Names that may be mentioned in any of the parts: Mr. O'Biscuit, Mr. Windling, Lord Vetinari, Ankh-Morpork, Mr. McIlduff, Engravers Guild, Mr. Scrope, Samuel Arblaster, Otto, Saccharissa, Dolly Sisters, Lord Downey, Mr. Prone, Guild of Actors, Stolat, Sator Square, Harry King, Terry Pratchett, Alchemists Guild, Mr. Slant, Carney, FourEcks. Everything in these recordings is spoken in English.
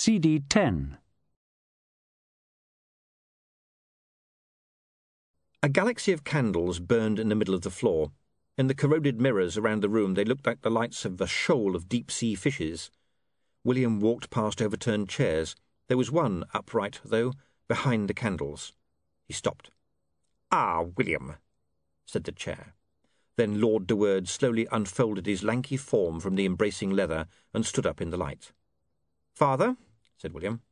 CD 10. A galaxy of candles burned in the middle of the floor. In the corroded mirrors around the room they looked like the lights of a shoal of deep-sea fishes. William walked past overturned chairs. There was one upright, though, behind the candles. He stopped. "Ah, William," said the chair. Then Lord de Worde slowly unfolded his lanky form from the embracing leather and stood up in the light. "Father," said William,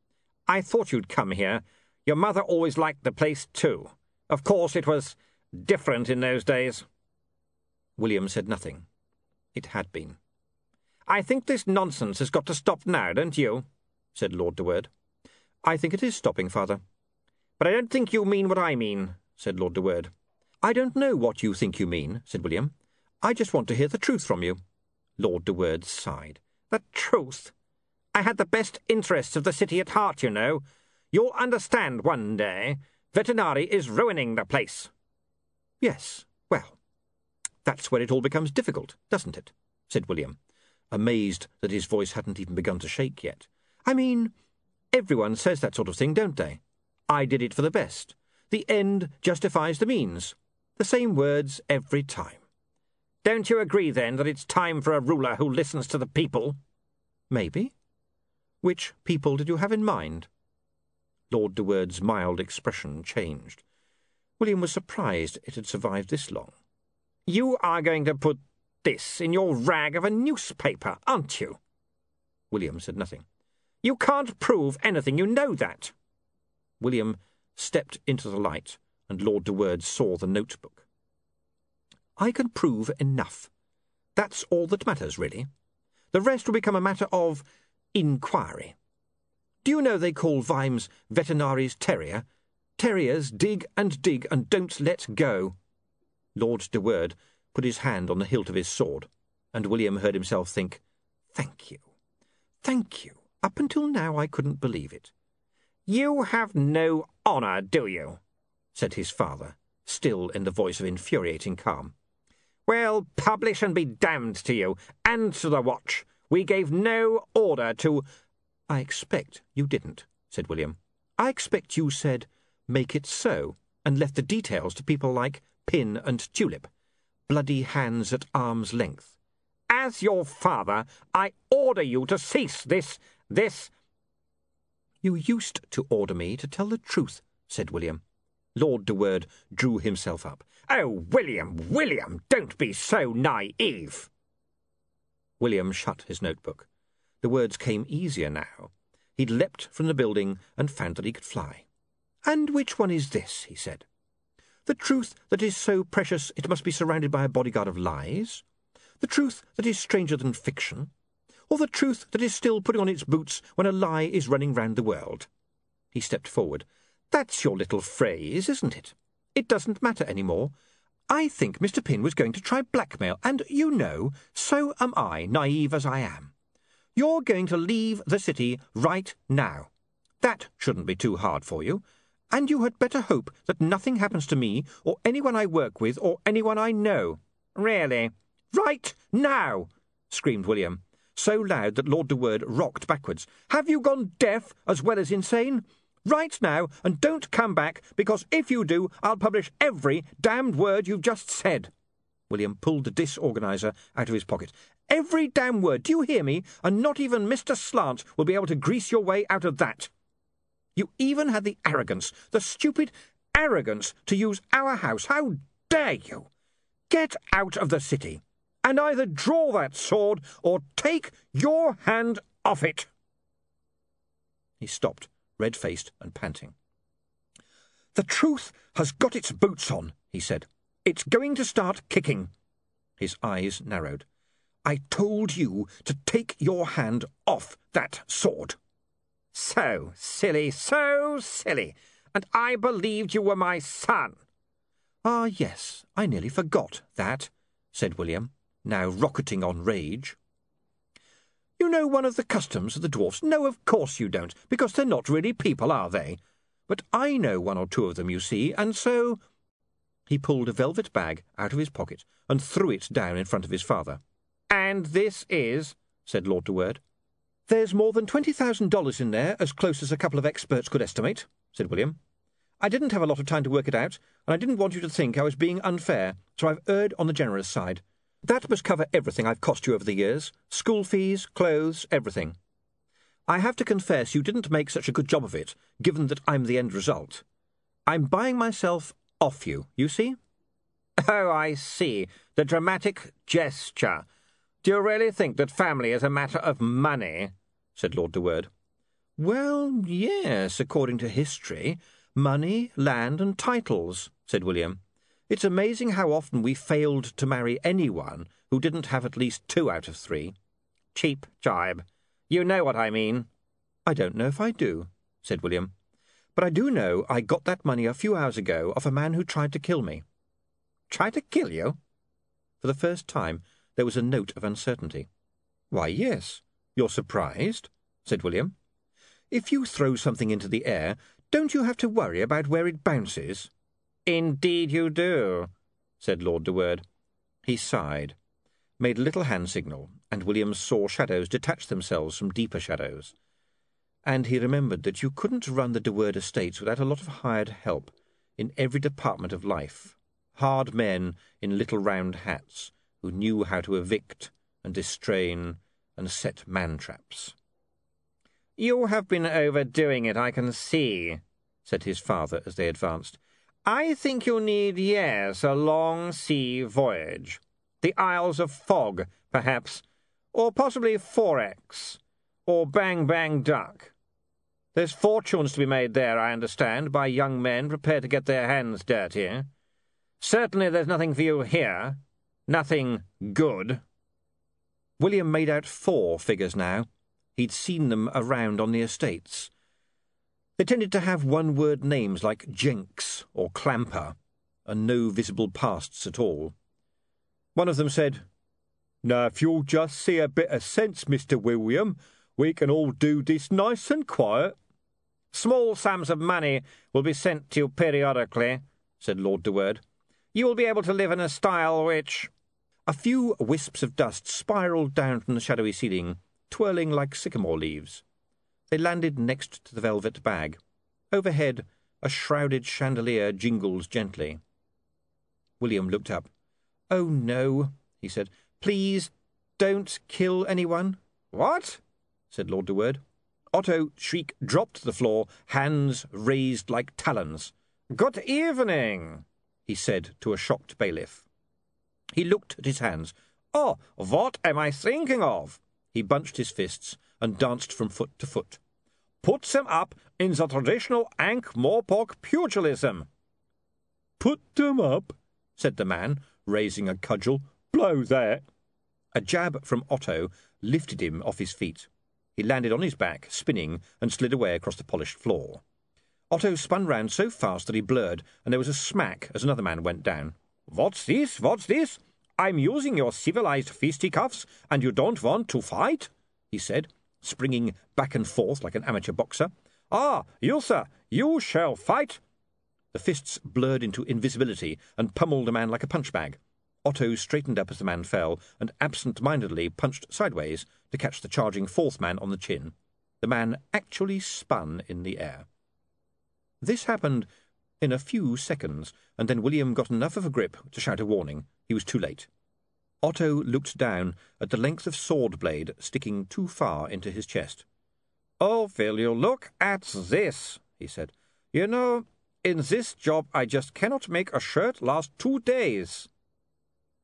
"I thought you'd come here. Your mother always liked the place too. Of course it was different in those days." William said nothing. It had been. "I think this nonsense has got to stop now, don't you?" said Lord de Worde. "I think it is stopping, Father." "But I don't think you mean what I mean," said Lord de Worde. "I don't know what you think you mean," said William. "I just want to hear the truth from you." Lord de Worde sighed. "The truth? I had the best interests of the city at heart, you know. You'll understand one day. Vetinari is ruining the place." "Yes, well, that's where it all becomes difficult, doesn't it?" said William, amazed that his voice hadn't even begun to shake yet. "I mean, everyone says that sort of thing, don't they? I did it for the best. The end justifies the means. The same words every time." "Don't you agree, then, that it's time for a ruler who listens to the people?" "Maybe. Which people did you have in mind?" Lord de Worde's mild expression changed. William was surprised it had survived this long. "You are going to put this in your rag of a newspaper, aren't you?" William said nothing. "You can't prove anything, you know that." William stepped into the light, and Lord de Worde saw the notebook. "I can prove enough. That's all that matters, really. The rest will become a matter of inquiry. Do you know they call Vimes Vetinari's terrier? Terriers dig and dig and don't let go." Lord de Worde put his hand on the hilt of his sword, and William heard himself think, "Thank you. Thank you. Up until now I couldn't believe it." "You have no honour, do you?" said his father, still in the voice of infuriating calm. "Well, publish and be damned to you, and to the watch. We gave no order to—" "I expect you didn't," said William. "I expect you said, 'Make it so,' and left the details to people like Pin and Tulip. Bloody hands at arm's length." "As your father, I order you to cease this—" "You used to order me to tell the truth," said William. Lord de Worde drew himself up. "Oh, William, William, don't be so naive." William shut his notebook. The words came easier now. He'd leapt from the building and found that he could fly. "And which one is this?" he said. "The truth that is so precious it must be surrounded by a bodyguard of lies? The truth that is stranger than fiction? Or the truth that is still putting on its boots when a lie is running round the world?" He stepped forward. "That's your little phrase, isn't it? It doesn't matter any more. I think Mr. Pin was going to try blackmail, and, you know, so am I, naive as I am. You're going to leave the city right now. That shouldn't be too hard for you, and you had better hope that nothing happens to me or anyone I work with or anyone I know." "Really? Right now!" screamed William, so loud that Lord de Worde rocked backwards. "Have you gone deaf as well as insane? Right now, and don't come back, because if you do, I'll publish every damned word you've just said." William pulled the disorganiser out of his pocket. "Every damn word, do you hear me? And not even Mr. Slant will be able to grease your way out of that. You even had the arrogance, the stupid arrogance, to use our house. How dare you? Get out of the city, and either draw that sword or take your hand off it." He stopped, red-faced and panting. "The truth has got its boots on," he said. "It's going to start kicking." His eyes narrowed. "I told you to take your hand off that sword." "So silly, so silly. And I believed you were my son." "Ah, yes, I nearly forgot that," said William, now rocketing on rage. "You know one of the customs of the dwarfs?" "No, of course you don't, because they're not really people, are they? But I know one or two of them, you see, and so—" He pulled a velvet bag out of his pocket and threw it down in front of his father. "And this is," said Lord de Worde. "There's more than $20,000 in there, as close as a couple of experts could estimate," said William. "I didn't have a lot of time to work it out, and I didn't want you to think I was being unfair, so I've erred on the generous side. That must cover everything I've cost you over the years, school fees, clothes, everything. I have to confess you didn't make such a good job of it, given that I'm the end result. I'm buying myself off you, you see?" "Oh, I see. The dramatic gesture. Do you really think that family is a matter of money?" said Lord de Worde. "Well, yes, according to history. Money, land, and titles," said William. "It's amazing how often we failed to marry anyone who didn't have at least two out of three." "Cheap jibe. You know what I mean." "I don't know if I do," said William. "But I do know I got that money a few hours ago off a man who tried to kill me." "Tried to kill you?" For the first time there was a note of uncertainty. "Why, yes. You're surprised?" said William. "If you throw something into the air, don't you have to worry about where it bounces?" "Indeed you do," said Lord de Worde. He sighed, made a little hand signal, and William saw shadows detach themselves from deeper shadows. And he remembered that you couldn't run the de Worde estates without a lot of hired help in every department of life. Hard men in little round hats who knew how to evict and distrain and set man-traps. "You have been overdoing it, I can see," said his father as they advanced. "I think you need, yes, a long sea voyage. The Isles of Fog, perhaps, or possibly FourEcks, or Bang Bang Duck. There's fortunes to be made there, I understand, by young men prepared to get their hands dirty. Certainly there's nothing for you here. Nothing good." William made out four figures now. He'd seen them around on the estates. They tended to have one-word names like Jenks or Clamper, and no visible pasts at all. One of them said, "Now, if you'll just see a bit of sense, Mr. William, we can all do this nice and quiet." "Small sums of money will be sent to you periodically," said Lord de Worde. "You will be able to live in a style which—" A few wisps of dust spiralled down from the shadowy ceiling, twirling like sycamore leaves. They landed next to the velvet bag. Overhead, a shrouded chandelier jingled gently. William looked up. "Oh, no," he said. "Please don't kill anyone." "What?" said Lord de Worde. Otto shriek dropped to the floor, hands raised like talons. "Good evening," he said to a shocked bailiff. He looked at his hands. "Oh, what am I thinking of?" He bunched his fists and danced from foot to foot. "Put them up in the traditional Ankh-Morpork pugilism." "Put them up," said the man, raising a cudgel. "Blow that." A jab from Otto lifted him off his feet. He landed on his back, spinning, and slid away across the polished floor. Otto spun round so fast that he blurred, and there was a smack as another man went down. "What's this? What's this? I'm using your civilised fisticuffs, and you don't want to fight?" he said, springing back and forth like an amateur boxer. "Ah, you, sir, you shall fight." The fists blurred into invisibility and pummeled a man like a punch-bag. Otto straightened up as the man fell and absent-mindedly punched sideways to catch the charging fourth man on the chin. The man actually spun in the air. This happened in a few seconds, and then William got enough of a grip to shout a warning. He was too late. Otto looked down at the length of sword-blade sticking too far into his chest. "Oh, will you look at this?" he said. "You know, in this job I just cannot make a shirt last 2 days."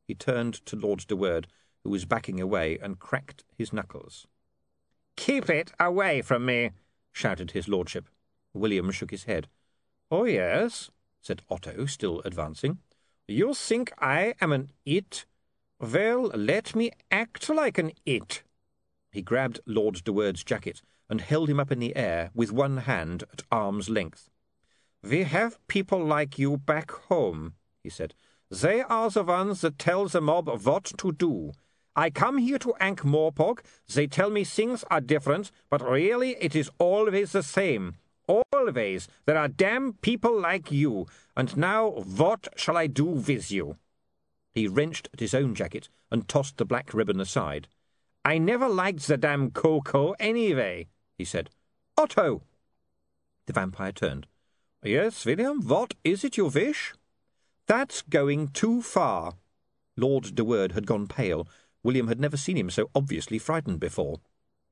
He turned to Lord de Worde, who was backing away, and cracked his knuckles. "Keep it away from me," shouted his lordship. William shook his head. "Oh, yes," said Otto, still advancing. "You think I am an it? Well, let me act like an it." He grabbed Lord de Worde's jacket and held him up in the air with one hand at arm's length. "We have people like you back home," he said. "They are the ones that tell the mob what to do. I come here to Ankh-Morpork. They tell me things are different, but really it is always the same. Always there are damn people like you, and now what shall I do with you?" He wrenched at his own jacket and tossed the black ribbon aside. "I never liked the damn cocoa anyway," he said. "Otto!" The vampire turned. "Yes, William, what is it you wish?" "That's going too far." Lord de Worde had gone pale. William had never seen him so obviously frightened before.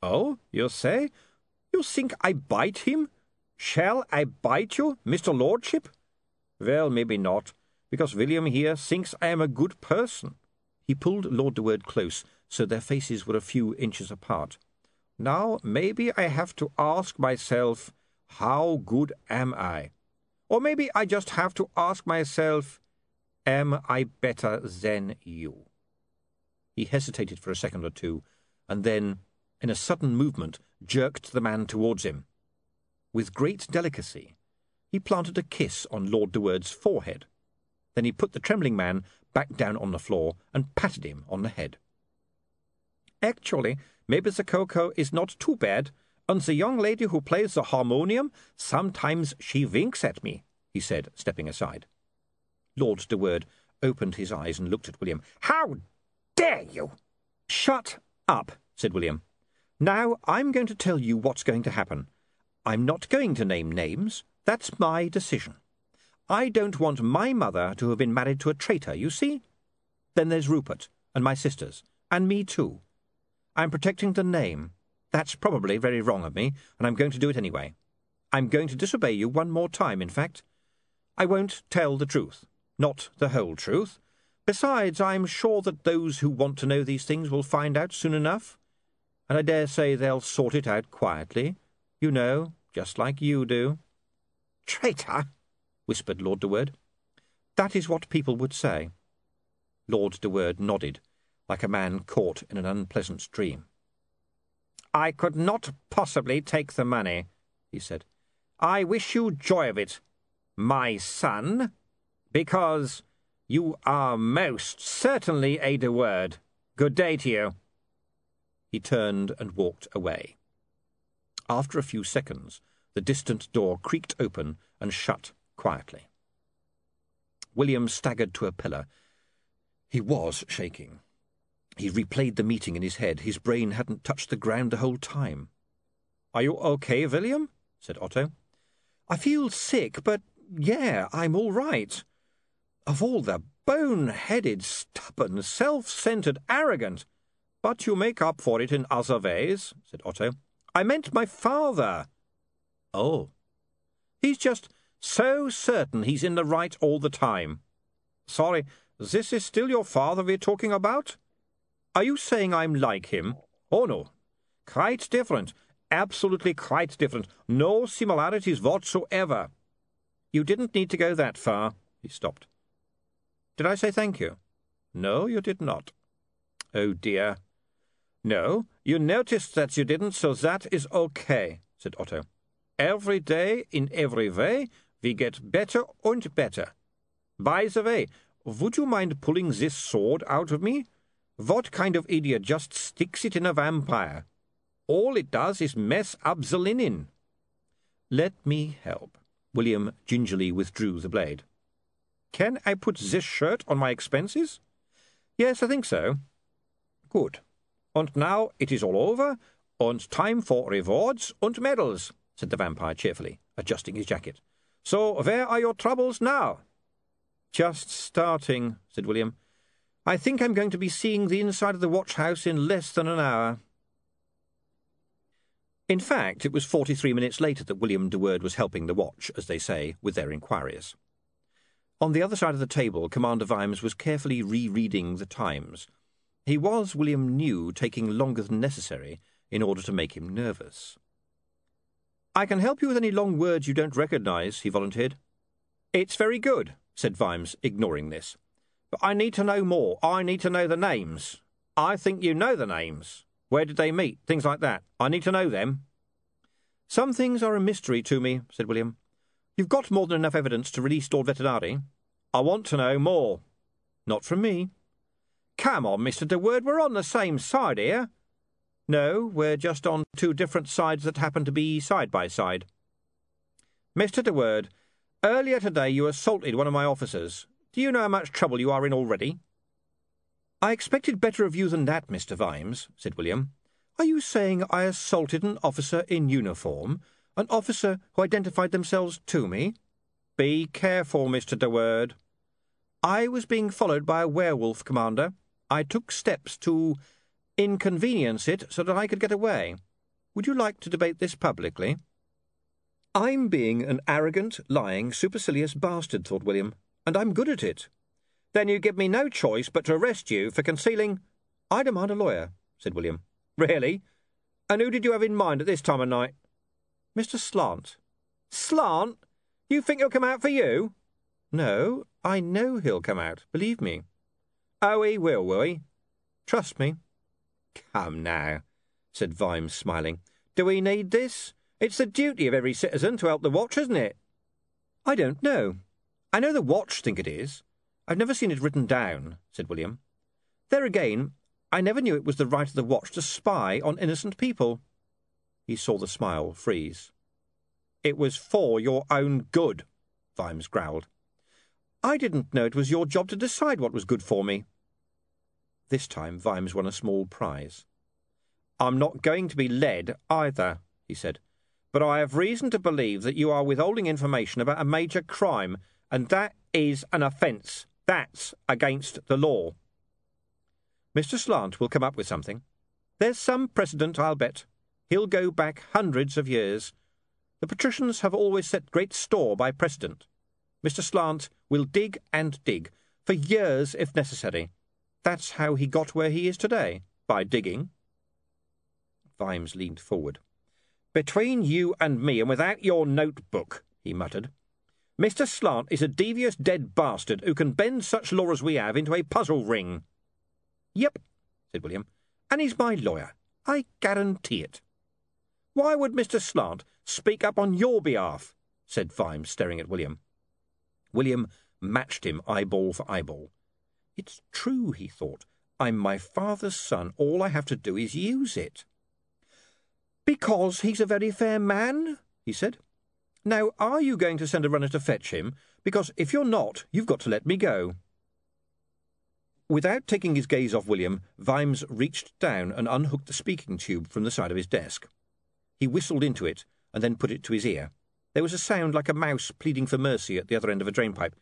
"Oh, you say? You think I bite him? Shall I bite you, Mr. Lordship?" "Well, maybe not, because William here thinks I am a good person." He pulled Lord de Worde close, so their faces were a few inches apart. "Now maybe I have to ask myself, how good am I? Or maybe I just have to ask myself, am I better than you?" He hesitated for a second or two, and then, in a sudden movement, jerked the man towards him. With great delicacy, he planted a kiss on Lord de Worde's forehead. Then he put the trembling man back down on the floor and patted him on the head. "Actually, maybe the cocoa is not too bad, and the young lady who plays the harmonium, sometimes she winks at me," he said, stepping aside. Lord de Worde opened his eyes and looked at William. "How dare you!" "Shut up," said William. "Now I'm going to tell you what's going to happen. I'm not going to name names. That's my decision. I don't want my mother to have been married to a traitor, you see? Then there's Rupert, and my sisters, and me too. I'm protecting the name. That's probably very wrong of me, and I'm going to do it anyway. I'm going to disobey you one more time, in fact. I won't tell the truth, not the whole truth. Besides, I'm sure that those who want to know these things will find out soon enough, and I dare say they'll sort it out quietly, you know, just like you do." "Traitor!" whispered Lord de Worde. "That is what people would say." Lord de Worde nodded, like a man caught in an unpleasant dream. "I could not possibly take the money," he said. "I wish you joy of it, my son, because you are most certainly a de Worde. Good day to you." He turned and walked away. After a few seconds, the distant door creaked open and shut quietly. William staggered to a pillar. He was shaking. He replayed the meeting in his head. His brain hadn't touched the ground the whole time. "Are you okay, William?" said Otto. "I feel sick, but yeah, I'm all right. Of all the bone-headed, stubborn, self-centred, arrogant—" "But you make up for it in other ways," said Otto. "I meant my father." "Oh." "He's just so certain he's in the right all the time." "Sorry, this is still your father we're talking about? Are you saying I'm like him?" "Oh, no. Quite different. Absolutely quite different. No similarities whatsoever." "You didn't need to go that far." He stopped. "Did I say thank you?" "No, you did not." "Oh, dear." "No, you noticed that you didn't, so that is okay," said Otto. "Every day, in every way, we get better and better. By the way, would you mind pulling this sword out of me? What kind of idiot just sticks it in a vampire? All it does is mess up the linen." "Let me help." William gingerly withdrew the blade. "Can I put this shirt on my expenses?" "Yes, I think so." "Good. And now it is all over, and time for rewards and medals," said the vampire cheerfully, adjusting his jacket. "So where are your troubles now?" "Just starting," said William. "I think I'm going to be seeing the inside of the watch-house in less than an hour." In fact, it was 43 minutes later that William de Worde was helping the watch, as they say, with their inquiries. On the other side of the table, Commander Vimes was carefully re-reading the Times. He was, William knew, taking longer than necessary in order to make him nervous. "I can help you with any long words you don't recognise," he volunteered. "It's very good," said Vimes, ignoring this. "But I need to know more. I need to know the names. I think you know the names. Where did they meet? Things like that. I need to know them." "Some things are a mystery to me," said William. "You've got more than enough evidence to release Lord Vetinari." "I want to know more." "Not from me." "Come on, Mr. de Worde, we're on the same side here." "No, we're just on two different sides that happen to be side by side." "Mr. de Worde, earlier today you assaulted one of my officers. Do you know how much trouble you are in already?" "I expected better of you than that, Mr. Vimes," said William. "Are you saying I assaulted an officer in uniform, an officer who identified themselves to me?" "Be careful, Mr. de Worde." "I was being followed by a werewolf, Commander. I took steps to inconvenience it so that I could get away. Would you like to debate this publicly?" "I'm being an arrogant, lying, supercilious bastard," thought William, "and I'm good at it." "Then you give me no choice but to arrest you for concealing—" "I demand a lawyer," said William. "Really? And who did you have in mind at this time of night?" "Mr. Slant." "Slant? You think he'll come out for you?" "No, I know he'll come out, believe me." "Oh, he will he? Trust me." "Come now," said Vimes, smiling. "Do we need this? It's the duty of every citizen to help the watch, isn't it?" "I don't know. I know the watch think it is. I've never seen it written down," said William. "There again, I never knew it was the right of the watch to spy on innocent people." He saw the smile freeze. "It was for your own good," Vimes growled. "I didn't know it was your job to decide what was good for me." This time Vimes won a small prize. "I'm not going to be led either," he said, "but I have reason to believe that you are withholding information about a major crime, and that is an offence. That's against the law." "Mr. Slant will come up with something. There's some precedent, I'll bet. He'll go back hundreds of years. The patricians have always set great store by precedent. Mr. Slant will dig and dig, for years if necessary. That's how he got where he is today, by digging." Vimes leaned forward. "Between you and me, and without your notebook," he muttered, "Mr. Slant is a devious dead bastard who can bend such law as we have into a puzzle ring." "Yep," said William, "and he's my lawyer. I guarantee it." "Why would Mr. Slant speak up on your behalf?" said Vimes, staring at William. William matched him eyeball for eyeball. "It's true," he thought. "I'm my father's son. All I have to do is use it." "Because he's a very fair man," he said. "Now, are you going to send a runner to fetch him? Because if you're not, you've got to let me go." Without taking his gaze off William, Vimes reached down and unhooked the speaking tube from the side of his desk. He whistled into it and then put it to his ear. There was a sound like a mouse pleading for mercy at the other end of a drainpipe.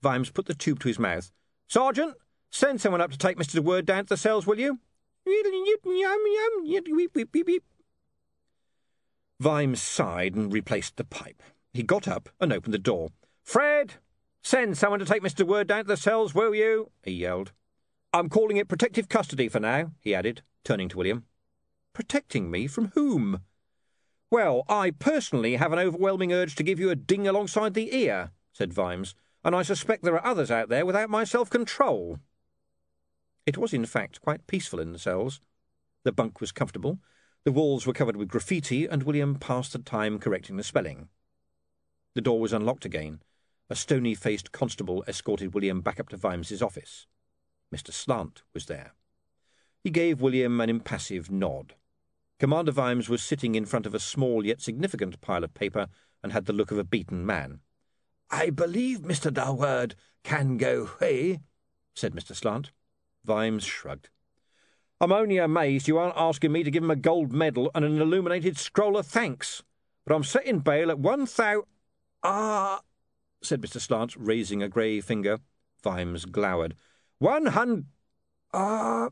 Vimes put the tube to his mouth. "Sergeant, send someone up to take Mr. de Worde down to the cells, will you?" Vimes sighed and replaced the pipe. He got up and opened the door. "Fred, send someone to take Mr. de Worde down to the cells, will you?" he yelled. "I'm calling it protective custody for now," he added, turning to William. "Protecting me from whom?" "Well, I personally have an overwhelming urge to give you a ding alongside the ear," said Vimes, "and I suspect there are others out there without my self-control." It was, in fact, quite peaceful in the cells. The bunk was comfortable, the walls were covered with graffiti, and William passed the time correcting the spelling. The door was unlocked again. A stony-faced constable escorted William back up to Vimes's office. Mr. Slant was there. He gave William an impassive nod. Commander Vimes was sitting in front of a small yet significant pile of paper and had the look of a beaten man. "I believe Mr. de Worde can go away," said Mr. Slant. Vimes shrugged. "I'm only amazed you aren't asking me to give him a gold medal and an illuminated scroll of thanks. But I'm setting bail at 1,000—" "Ah," said Mr. Slant, raising a grey finger. Vimes glowered. "100—ah—"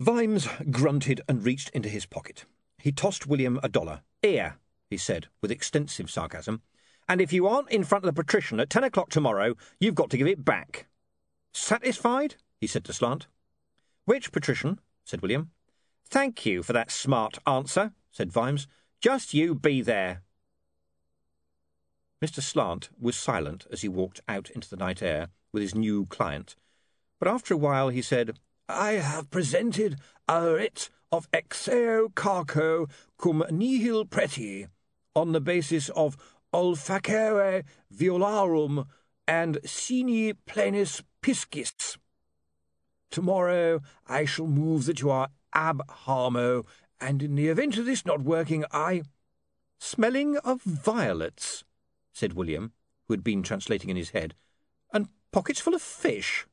Vimes grunted and reached into his pocket. He tossed William $1. "Here," he said, with extensive sarcasm, "and if you aren't in front of the patrician at 10 o'clock tomorrow, you've got to give it back." "Satisfied?" he said to Slant. "Which patrician?" said William. "Thank you for that smart answer," said Vimes. "Just you be there." Mr. Slant was silent as he walked out into the night air with his new client, but after a while he said, "I have presented a writ of exeo carco cum nihil preti on the basis of olfacere violarum and sine plenis piscis. Tomorrow I shall move that you are ab harmo, and in the event of this not working, I—" "Smelling of violets," said William, who had been translating in his head, "and pockets full of fish.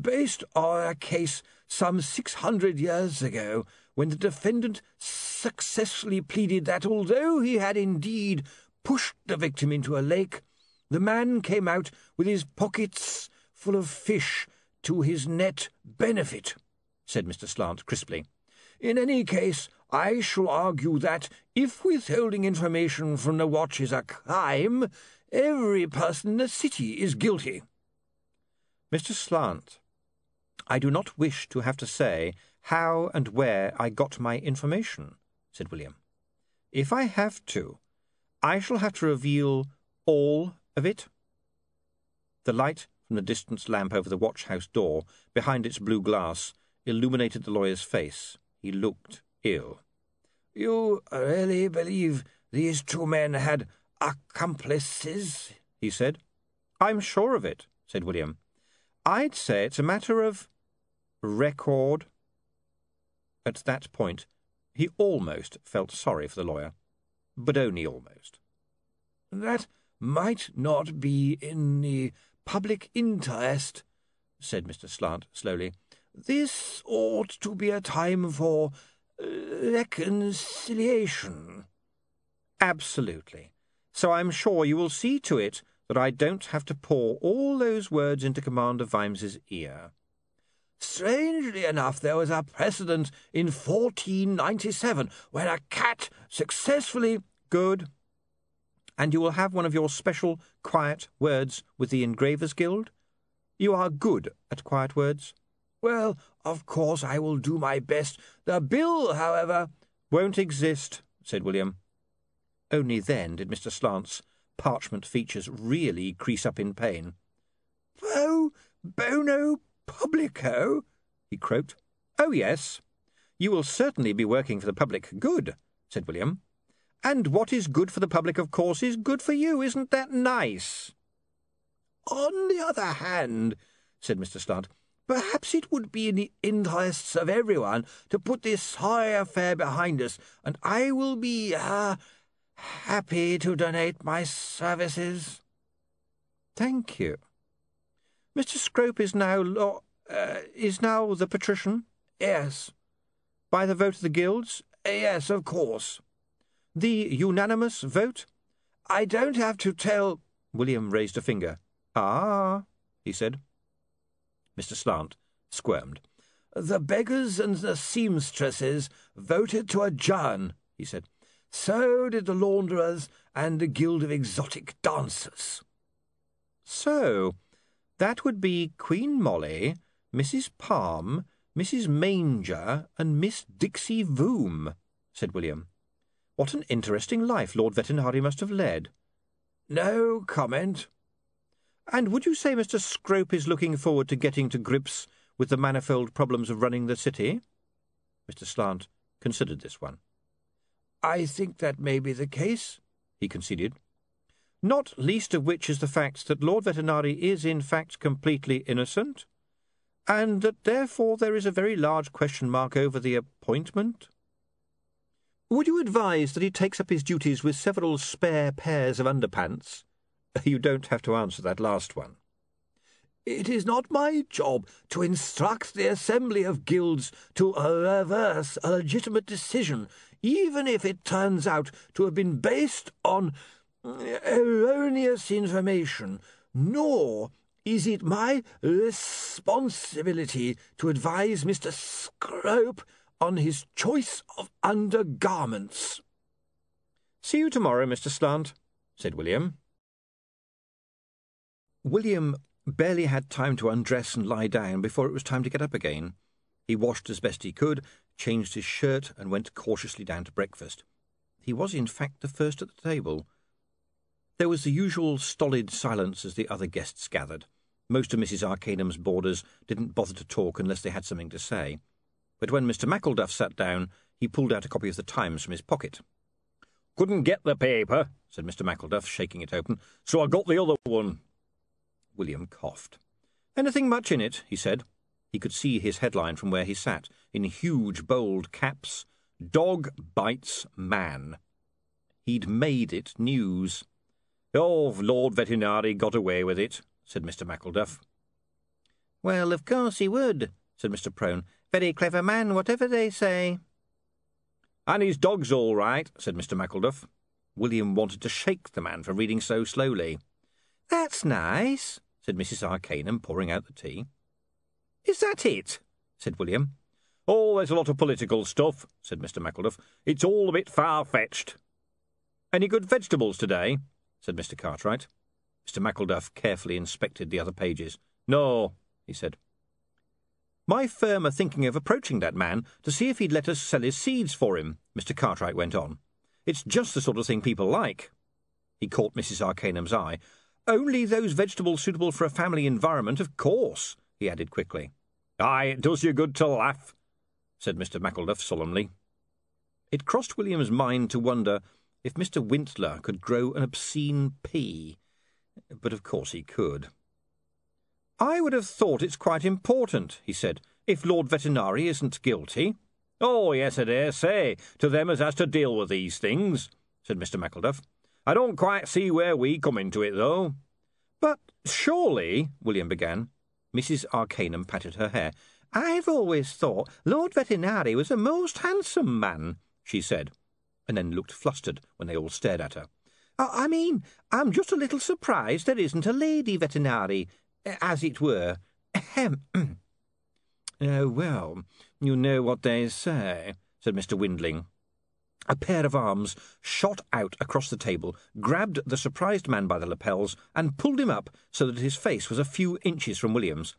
Based on a case some 600 years ago, when the defendant successfully pleaded that although he had indeed pushed the victim into a lake, the man came out with his pockets full of fish to his net benefit," said Mr. Slant crisply. "In any case, I shall argue that, if withholding information from the watch is a crime, every person in the city is guilty." "Mr. Slant, I do not wish to have to say how and where I got my information," said William. "If I have to, I shall have to reveal all of it." The light from the distant lamp over the watch-house door, behind its blue glass, illuminated the lawyer's face. He looked ill. "You really believe these two men had accomplices?" he said. "I'm sure of it," said William. "I'd say it's a matter of record." At that point, he almost felt sorry for the lawyer, but only almost. "That might not be in the public interest," said Mr. Slant slowly. "This ought to be a time for reconciliation." "Absolutely. So I'm sure you will see to it that I don't have to pour all those words into Commander Vimes's ear." "Strangely enough, there was a precedent in 1497 when a cat successfully—" "Good. And you will have one of your special quiet words with the Engravers Guild? You are good at quiet words." "Well, of course I will do my best. The bill, however—" "Won't exist," said William. Only then did Mr. Slant's parchment features really crease up in pain. "Pro bono publico?" he croaked. "Oh, yes. You will certainly be working for the public good," said William. "And what is good for the public, of course, is good for you. Isn't that nice?" "On the other hand," said Mr. Slant, "perhaps it would be in the interests of everyone to put this sorry affair behind us, and I will be, happy to donate my services." "Thank you. Mr. Scrope is now is now the patrician?" "Yes." "By the vote of the guilds?" "Yes, of course." "The unanimous vote?" "I don't have to tell—" William raised a finger. "Ah," he said. Mr. Slant squirmed. "The beggars and the seamstresses voted to adjourn," he said. "So did the launderers and the Guild of Exotic Dancers." "So that would be Queen Molly, Mrs. Palm, Mrs. Manger, and Miss Dixie Voom," said William. "What an interesting life Lord Vetinari must have led." "No comment." "And would you say Mr. Scrope is looking forward to getting to grips with the manifold problems of running the city?" Mr. Slant considered this one. "I think that may be the case," he conceded. "Not least of which is the fact that Lord Vetinari is in fact completely innocent, and that therefore there is a very large question mark over the appointment." "Would you advise that he takes up his duties with several spare pairs of underpants?" "You don't have to answer that last one." "It is not my job to instruct the Assembly of Guilds to reverse a legitimate decision, even if it turns out to have been based on erroneous information, nor is it my responsibility to advise Mr. Scrope on his choice of undergarments." "See you tomorrow, Mr. Slant," said William. William barely had time to undress and lie down before it was time to get up again. He washed as best he could, changed his shirt, and went cautiously down to breakfast. He was, in fact, the first at the table. There was the usual stolid silence as the other guests gathered. Most of Mrs. Arcanum's boarders didn't bother to talk unless they had something to say. But when Mr. McIlduff sat down, he pulled out a copy of the Times from his pocket. "Couldn't get the paper," said Mr. McIlduff, shaking it open, "so I got the other one." William coughed. "Anything much in it?" he said. He could see his headline from where he sat, in huge, bold caps. "Dog bites man." He'd made it news. "Oh, Lord Vetinari got away with it," said Mr. McIlduff. "Well, of course he would," said Mr. Prone. "Very clever man, whatever they say." "And his dog's all right," said Mr. McIlduff. William wanted to shake the man for reading so slowly. "That's nice," said Mrs. Arcanum, pouring out the tea. "Is that it?" said William. "Oh, there's a lot of political stuff," said Mr. McIlduff. "It's all a bit far-fetched." "Any good vegetables today?" said Mr. Cartwright. Mr. McIlduff carefully inspected the other pages. "No," he said. "My firm are thinking of approaching that man to see if he'd let us sell his seeds for him," Mr. Cartwright went on. "It's just the sort of thing people like." He caught Mrs. Arcanum's eye. "Only those vegetables suitable for a family environment, of course," he added quickly. "Aye, it does you good to laugh," said Mr. McIlduff solemnly. It crossed William's mind to wonder if Mr. Wintler could grow an obscene pea, but of course he could. "I would have thought it's quite important," he said, "if Lord Vetinari isn't guilty." "Oh, yes, I dare say, to them as has to deal with these things," said Mr. McIlduff. "I don't quite see where we come into it, though." "But surely," William began. Mrs. Arcanum patted her hair. "I've always thought Lord Vetinari was a most handsome man," she said, and then looked flustered when they all stared at her. "I mean, I'm just a little surprised there isn't a lady Vetinari, as it were. Ahem." "Oh, well, you know what they say," said Mr. Windling. A pair of arms shot out across the table, grabbed the surprised man by the lapels, and pulled him up so that his face was a few inches from William's.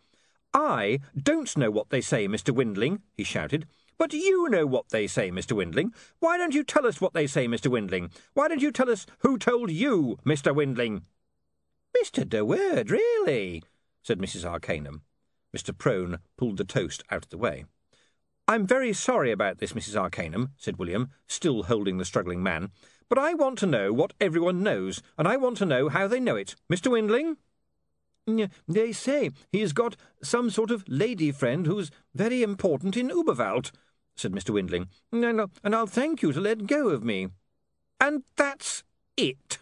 "I don't know what they say, Mr. Windling," he shouted. "But you know what they say, Mr. Windling. Why don't you tell us what they say, Mr. Windling? Why don't you tell us who told you, Mr. Windling?" "Mr. de Worde, really," said Mrs. Arcanum. Mr. Prone pulled the toast out of the way. "I'm very sorry about this, Mrs. Arcanum," said William, still holding the struggling man, "but I want to know what everyone knows, and I want to know how they know it. Mr. Windling?" "They say he's got some sort of lady friend who's very important in Uberwald," said Mr. Windling, "and I'll thank you to let go of me." "And that's it.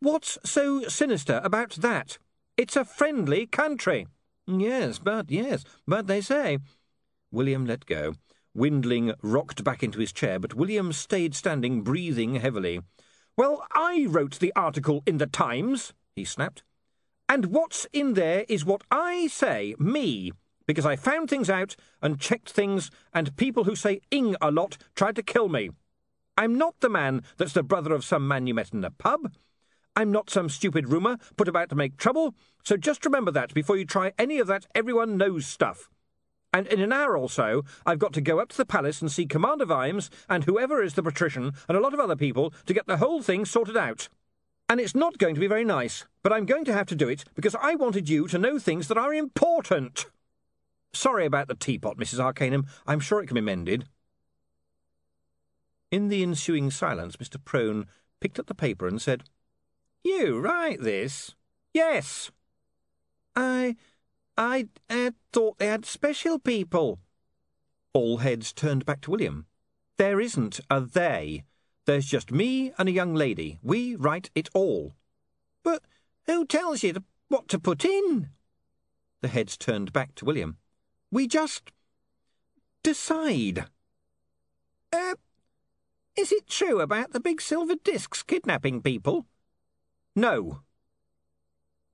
What's so sinister about that? It's a friendly country." Yes, but they say—" William let go. Windling rocked back into his chair, but William stayed standing, breathing heavily. "Well, I wrote the article in the Times," he snapped. "And what's in there is what I say, me, because I found things out and checked things, and people who say ing a lot tried to kill me. I'm not the man that's the brother of some man you met in a pub. I'm not some stupid rumour put about to make trouble, so just remember that before you try any of that everyone knows stuff. And in an hour or so I've got to go up to the palace and see Commander Vimes and whoever is the patrician and a lot of other people to get the whole thing sorted out. And it's not going to be very nice, but I'm going to have to do it because I wanted you to know things that are important. Sorry about the teapot, Mrs. Arcanum. I'm sure it can be mended." In the ensuing silence, Mr. Prone picked up the paper and said, "You write this?" "Yes." I thought they had special people." All heads turned back to William. "There isn't a they. There's just me and a young lady. We write it all." "But who tells you what to put in?" The heads turned back to William. "We just decide." Is it true about the big silver discs kidnapping people?" "No."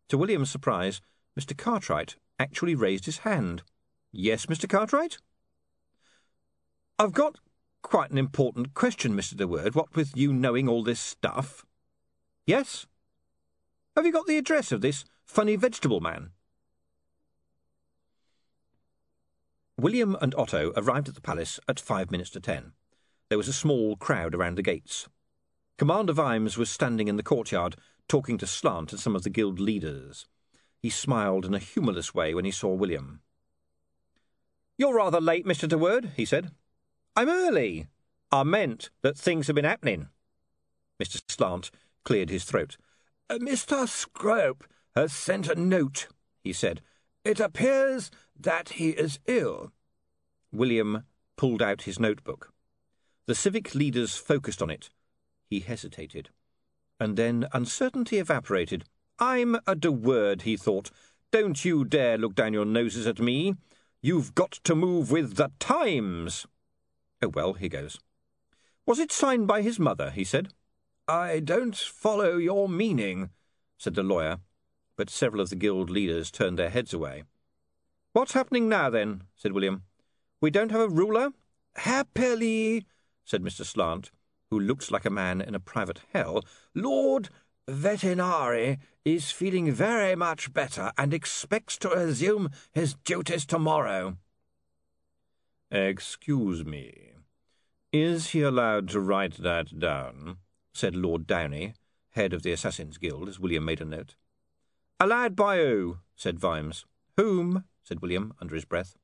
To William's surprise, Mr. Cartwright actually raised his hand. "Yes, Mr. Cartwright?" "I've got quite an important question, Mr. de Worde, what with you knowing all this stuff." "Yes." "Have you got the address of this funny vegetable man?" William and Otto arrived at the palace at 5 minutes to 10. There was a small crowd around the gates. Commander Vimes was standing in the courtyard, talking to Slant and some of the guild leaders. He smiled in a humourless way when he saw William. "You're rather late, Mr. de Worde," he said. "I'm early. I meant that things have been happening." Mr. Slant cleared his throat. "Mr. Scrope has sent a note," he said. "It appears that he is ill." William pulled out his notebook. The civic leaders focused on it. He hesitated, and then uncertainty evaporated "I'm a de Worde," he thought. "Don't you dare look down your noses at me. You've got to move with the times." Oh, well, here goes. "Was it signed by his mother?" he said. "I don't follow your meaning," said the lawyer, but several of the guild leaders turned their heads away. "What's happening now, then?" said William. "We don't have a ruler?" "Happily," said Mr. Slant, who looked like a man in a private hell, "Lord Vetinari is feeling very much better and expects to resume his duties tomorrow." "Excuse me, is he allowed to write that down?" said Lord Downey, head of the Assassins' Guild, as William made a note. "Allowed by who?" said Vimes. "Whom?" said William, under his breath.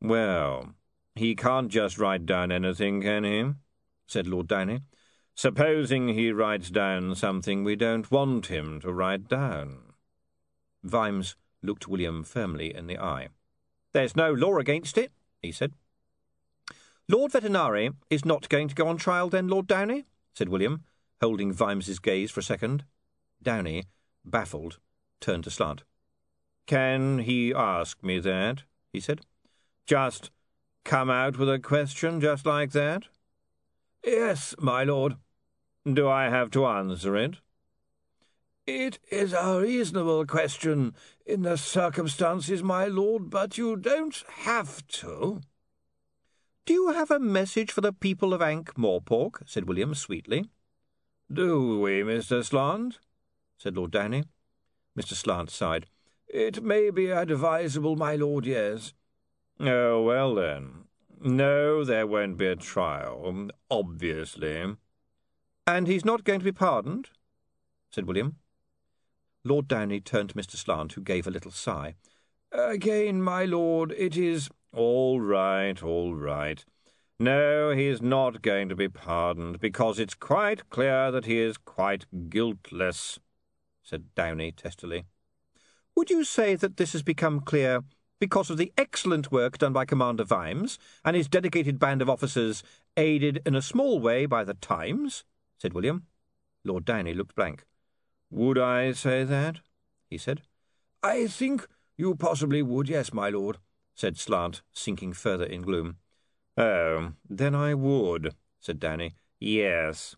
"Well, he can't just write down anything, can he?" said Lord Downey. "Supposing he writes down something we don't want him to write down." Vimes looked William firmly in the eye. "There's no law against it," he said. "Lord Vetinari is not going to go on trial then, Lord Downey?" said William, holding Vimes's gaze for a second. Downey, baffled, turned to Slant. "Can he ask me that?" he said. "Just come out with a question just like that?" "Yes, my lord." "Do I have to answer it?" "It is a reasonable question in the circumstances, my lord, but you don't have to." "Do you have a message for the people of Ankh-Morpork?" said William sweetly. "Do we, Mr. Slant?" said Lord Downey. Mr. Slant sighed. "It may be advisable, my lord, yes." "Oh, well then. No, there won't be a trial, obviously." "And he's not going to be pardoned?" said William. Lord Downey turned to Mr. Slant, who gave a little sigh. "Again, my lord, it is—" "All right, all right. No, he's not going to be pardoned, because it's quite clear that he is quite guiltless," said Downey testily. "Would you say that this has become clear because of the excellent work done by Commander Vimes and his dedicated band of officers, aided in a small way by the Times?" said William. Lord Downey looked blank. "Would I say that?" he said. "I think you possibly would, yes, my lord," said Slant, sinking further in gloom. "Oh, then I would," said Downey. "Yes."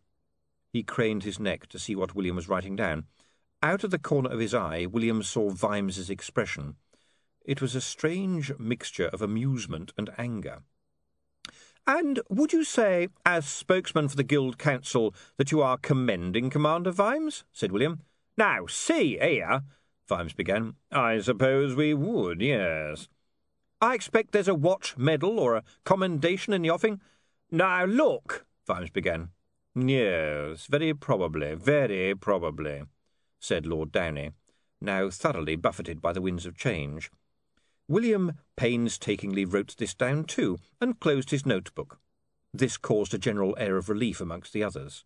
He craned his neck to see what William was writing down. Out of the corner of his eye, William saw Vimes's expression. It was a strange mixture of amusement and anger. "And would you say, as spokesman for the Guild Council, that you are commending Commander Vimes?" said William. "Now, see here," Vimes began. "I suppose we would, yes." "I expect there's a watch medal or a commendation in the offing." "Now, look," Vimes began. "Yes, very probably," said Lord Downey, now thoroughly buffeted by the winds of change. William painstakingly wrote this down too, and closed his notebook. This caused a general air of relief amongst the others.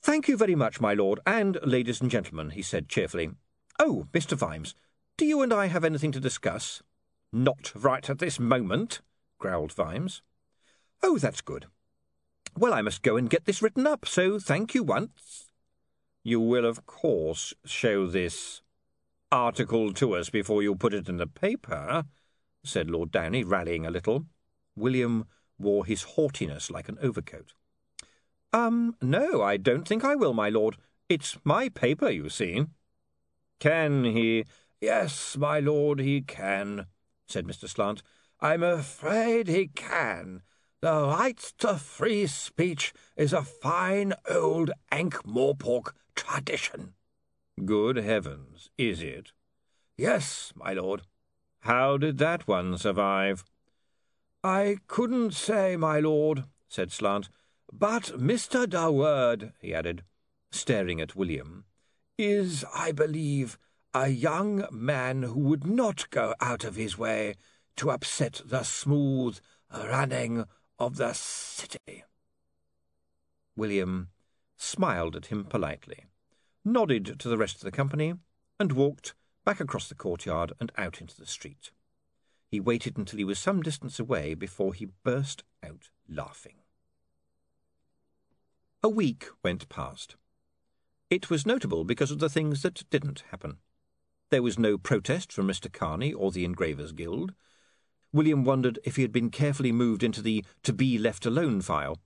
"Thank you very much, my lord, and ladies and gentlemen," he said cheerfully. "Oh, Mr. Vimes, do you and I have anything to discuss?" "Not right at this moment," growled Vimes. "Oh, that's good. Well, I must go and get this written up, so thank you once." "You will, of course, show this article to us before you put it in the paper," said Lord Downey, rallying a little. William wore his haughtiness like an overcoat. "No, I don't think I will, my lord. It's my paper, you see." "Can he—" "Yes, my lord, he can," said Mr. Slant. "I'm afraid he can. The right to free speech is a fine old Ankh-Morpork tradition." "Good heavens, is it?" "Yes, my lord." "How did that one survive?" "I couldn't say, my lord," said Slant. "But Mr. de Worde," he added, staring at William, "is, I believe, a young man who would not go out of his way to upset the smooth running of the city." William smiled at him politely, nodded to the rest of the company, and walked back across the courtyard and out into the street. He waited until he was some distance away before he burst out laughing. A week went past. It was notable because of the things that didn't happen. There was no protest from Mr. Carney or the Engravers Guild. William wondered if he had been carefully moved into the to-be-left-alone file.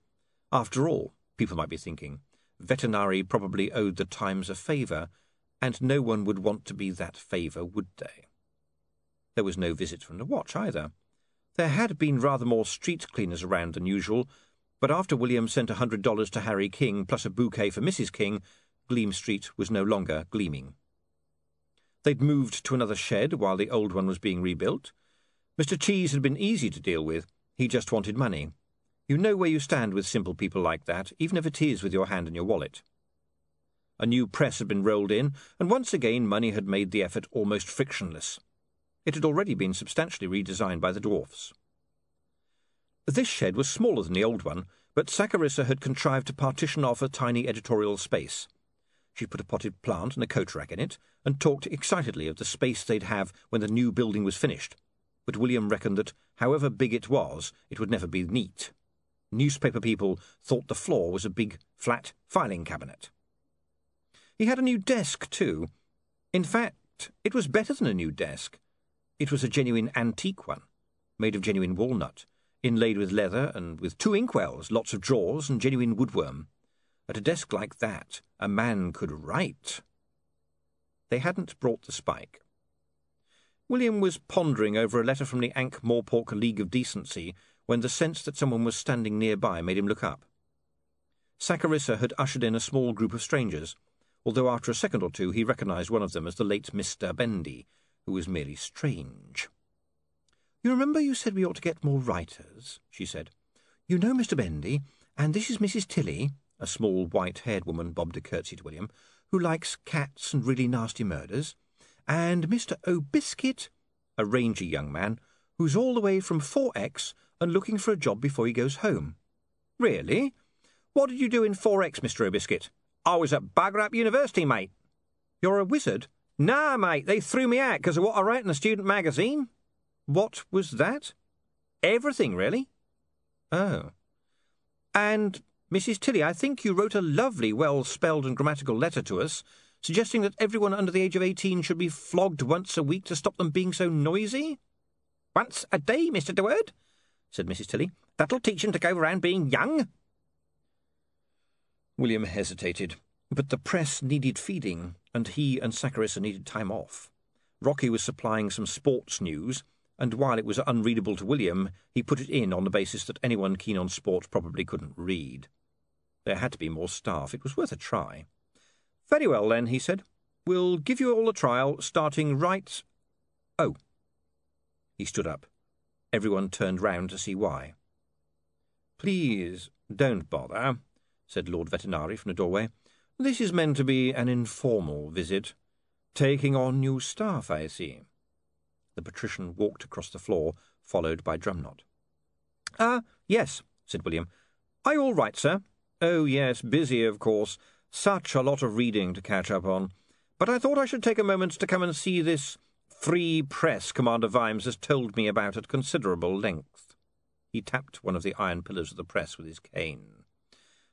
After all, people might be thinking, Vetinari probably owed the Times a favour, and no one would want to be that favour, would they? There was no visit from the watch either. There had been rather more street cleaners around than usual, but after William sent $100 to Harry King plus a bouquet for Mrs. King, Gleam Street was no longer gleaming. They'd moved to another shed while the old one was being rebuilt. Mr. Cheese had been easy to deal with. He just wanted money. You know where you stand with simple people like that, even if it is with your hand in your wallet. A new press had been rolled in, and once again money had made the effort almost frictionless. It had already been substantially redesigned by the dwarfs. This shed was smaller than the old one, but Saccharissa had contrived to partition off a tiny editorial space. She put a potted plant and a coat rack in it, and talked excitedly of the space they'd have when the new building was finished. But William reckoned that, however big it would never be neat. Newspaper people thought the floor was a big, flat filing cabinet. He had a new desk, too. In fact, it was better than a new desk. It was a genuine antique one, made of genuine walnut, inlaid with leather and with 2 inkwells, lots of drawers, and genuine woodworm. At a desk like that, a man could write. They hadn't brought the spike. William was pondering over a letter from the Ankh-Morpork League of Decency when the sense that someone was standing nearby made him look up. Saccharissa had ushered in a small group of strangers, although after a second or two he recognised one of them as the late Mr. Bendy, who was merely strange. "You remember you said we ought to get more writers," she said. "You know Mr. Bendy, and this is Mrs. Tilly," a small white-haired woman bobbed a curtsy to William, "who likes cats and really nasty murders, and Mr. O'Biscuit," a rangy young man, "who's all the way from FourEcks and looking for a job before he goes home." "Really? What did you do in FourEcks, Mr. O'Biscuit?" "I was at Bugrup University, mate." "You're a wizard?" "Nah, mate, they threw me out because of what I write in the student magazine." "What was that?" "Everything, really." "Oh. And, Mrs. Tilly, I think you wrote a lovely, well-spelled and grammatical letter to us, suggesting that everyone under the age of 18 should be flogged once a week to stop them being so noisy." "Once a day, Mr. de Worde," said Mrs. Tilly. "That'll teach them to go round being young." William hesitated, but the press needed feeding, and he and Saccharissa needed time off. Rocky was supplying some sports news, and while it was unreadable to William, he put it in on the basis that anyone keen on sport probably couldn't read. There had to be more staff. It was worth a try. "Very well, then," he said. "We'll give you all a trial, starting right... Oh." He stood up. Everyone turned round to see why. "Please don't bother," said Lord Vetinari from the doorway. "This is meant to be an informal visit. Taking on new staff, I see." The patrician walked across the floor, followed by Drumknott. "Yes," said William. "Are you all right, sir?" "Oh, yes, busy, of course. Such a lot of reading to catch up on. But I thought I should take a moment to come and see this free press Commander Vimes has told me about at considerable length." He tapped one of the iron pillars of the press with his cane.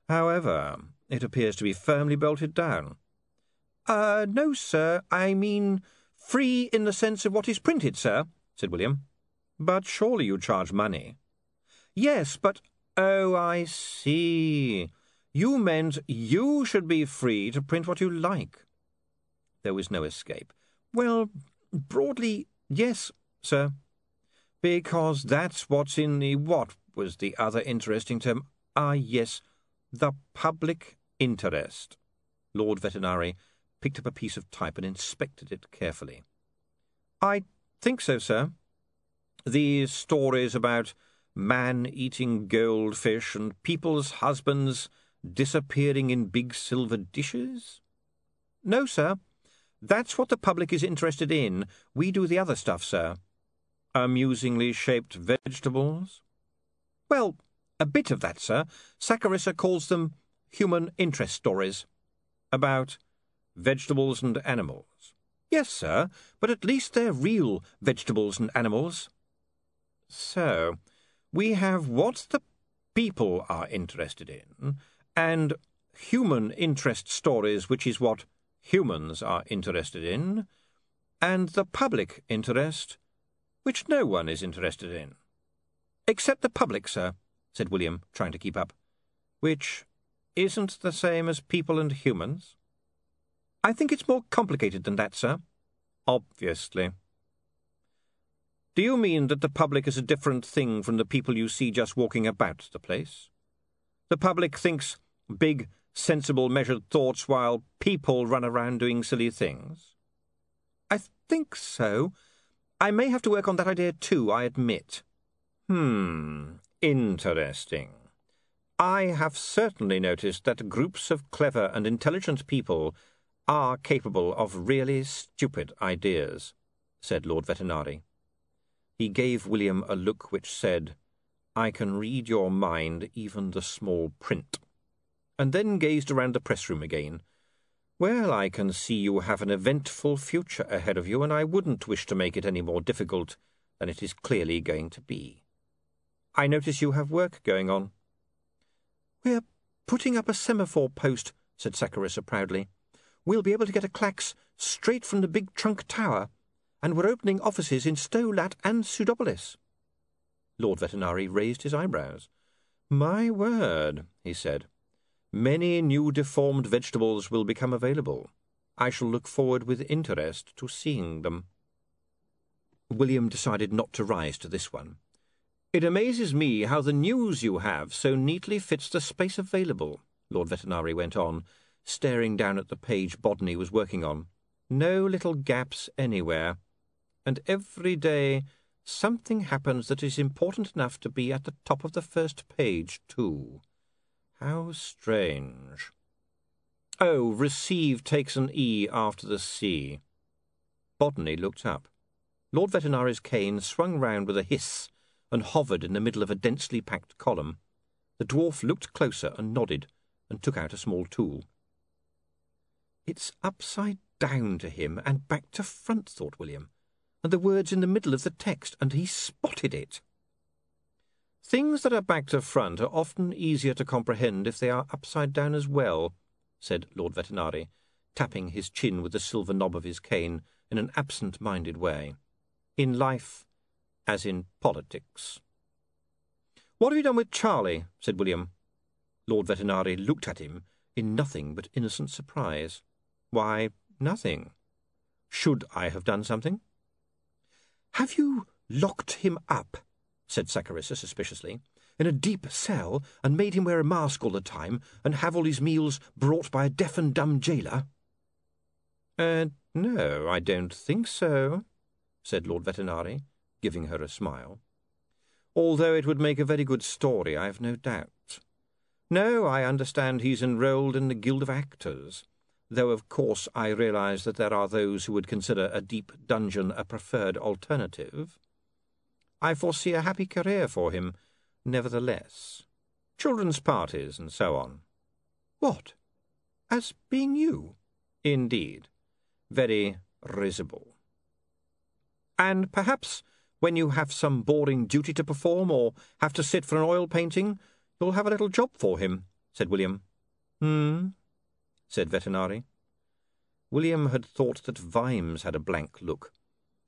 "However, it appears to be firmly bolted down." "No, sir, I mean free in the sense of what is printed, sir," said William. "But surely you charge money." "Yes, but—" "Oh, I see. You meant you should be free to print what you like." There was no escape. "Well, broadly, yes, sir." "Because that's what's in the—" "What was the other interesting term?" "Ah, yes. The public interest." Lord Vetinari picked up a piece of type and inspected it carefully. "I think so, sir." "These stories about man eating goldfish and people's husbands disappearing in big silver dishes?" "No, sir. That's what the public is interested in. We do the other stuff, sir." "Amusingly shaped vegetables?" "Well, a bit of that, sir. Saccharissa calls them human interest stories." "About vegetables and animals?" "Yes, sir, but at least they're real vegetables and animals." "So, we have what the people are interested in, and human interest stories, which is what humans are interested in, and the public interest, which no one is interested in. Except the public, sir, said William, trying to keep up, which isn't the same as people and humans. I think it's more complicated than that, sir. Obviously. Do you mean that the public is a different thing from the people you see just walking about the place? The public thinks big, sensible, measured thoughts while people run around doing silly things? I think so. I may have to work on that idea too, I admit. Interesting. I have certainly noticed that groups of clever and intelligent people are capable of really stupid ideas, said Lord Vetinari. He gave William a look which said, I can read your mind, even the small print, and then gazed around the press room again. Well, I can see you have an eventful future ahead of you, and I wouldn't wish to make it any more difficult than it is clearly going to be. I notice you have work going on. We're putting up a semaphore post, said Saccharissa proudly. We'll be able to get a clax straight from the big trunk tower, and we're opening offices in Stolat and Pseudopolis. Lord Vetinari raised his eyebrows. My word, he said. Many new deformed vegetables will become available. I shall look forward with interest to seeing them. William decided not to rise to this one. It amazes me how the news you have so neatly fits the space available, Lord Vetinari went on, staring down at the page Bodney was working on. No little gaps anywhere. And every day something happens that is important enough to be at the top of the first page, too. How strange. Oh, receive takes an E after the C. Bodney looked up. Lord Vetinari's cane swung round with a hiss and hovered in the middle of a densely packed column. The dwarf looked closer and nodded and took out a small tool. It's upside down to him and back to front, thought William, and the words in the middle of the text, and he spotted it. Things that are back to front are often easier to comprehend if they are upside down as well, said Lord Vetinari, tapping his chin with the silver knob of his cane in an absent-minded way. In life, as in politics. What have you done with Charlie? Said William. Lord Vetinari looked at him in nothing but innocent surprise. Why, nothing. Should I have done something? Have you locked him up? Said Saccharissa suspiciously, in a deep cell, and made him wear a mask all the time, and have all his meals brought by a deaf and dumb jailer? No, I don't think so, said Lord Vetinari, giving her a smile. Although it would make a very good story, I have no doubt. No, I understand he's enrolled in the Guild of Actors, though of course I realise that there are those who would consider a deep dungeon a preferred alternative. I foresee a happy career for him, nevertheless. Children's parties and so on. What? As being you? Indeed. Very risible. And perhaps when you have some boring duty to perform or have to sit for an oil painting, you'll have a little job for him, said William. Said Vetinari. William had thought that Vimes had a blank look,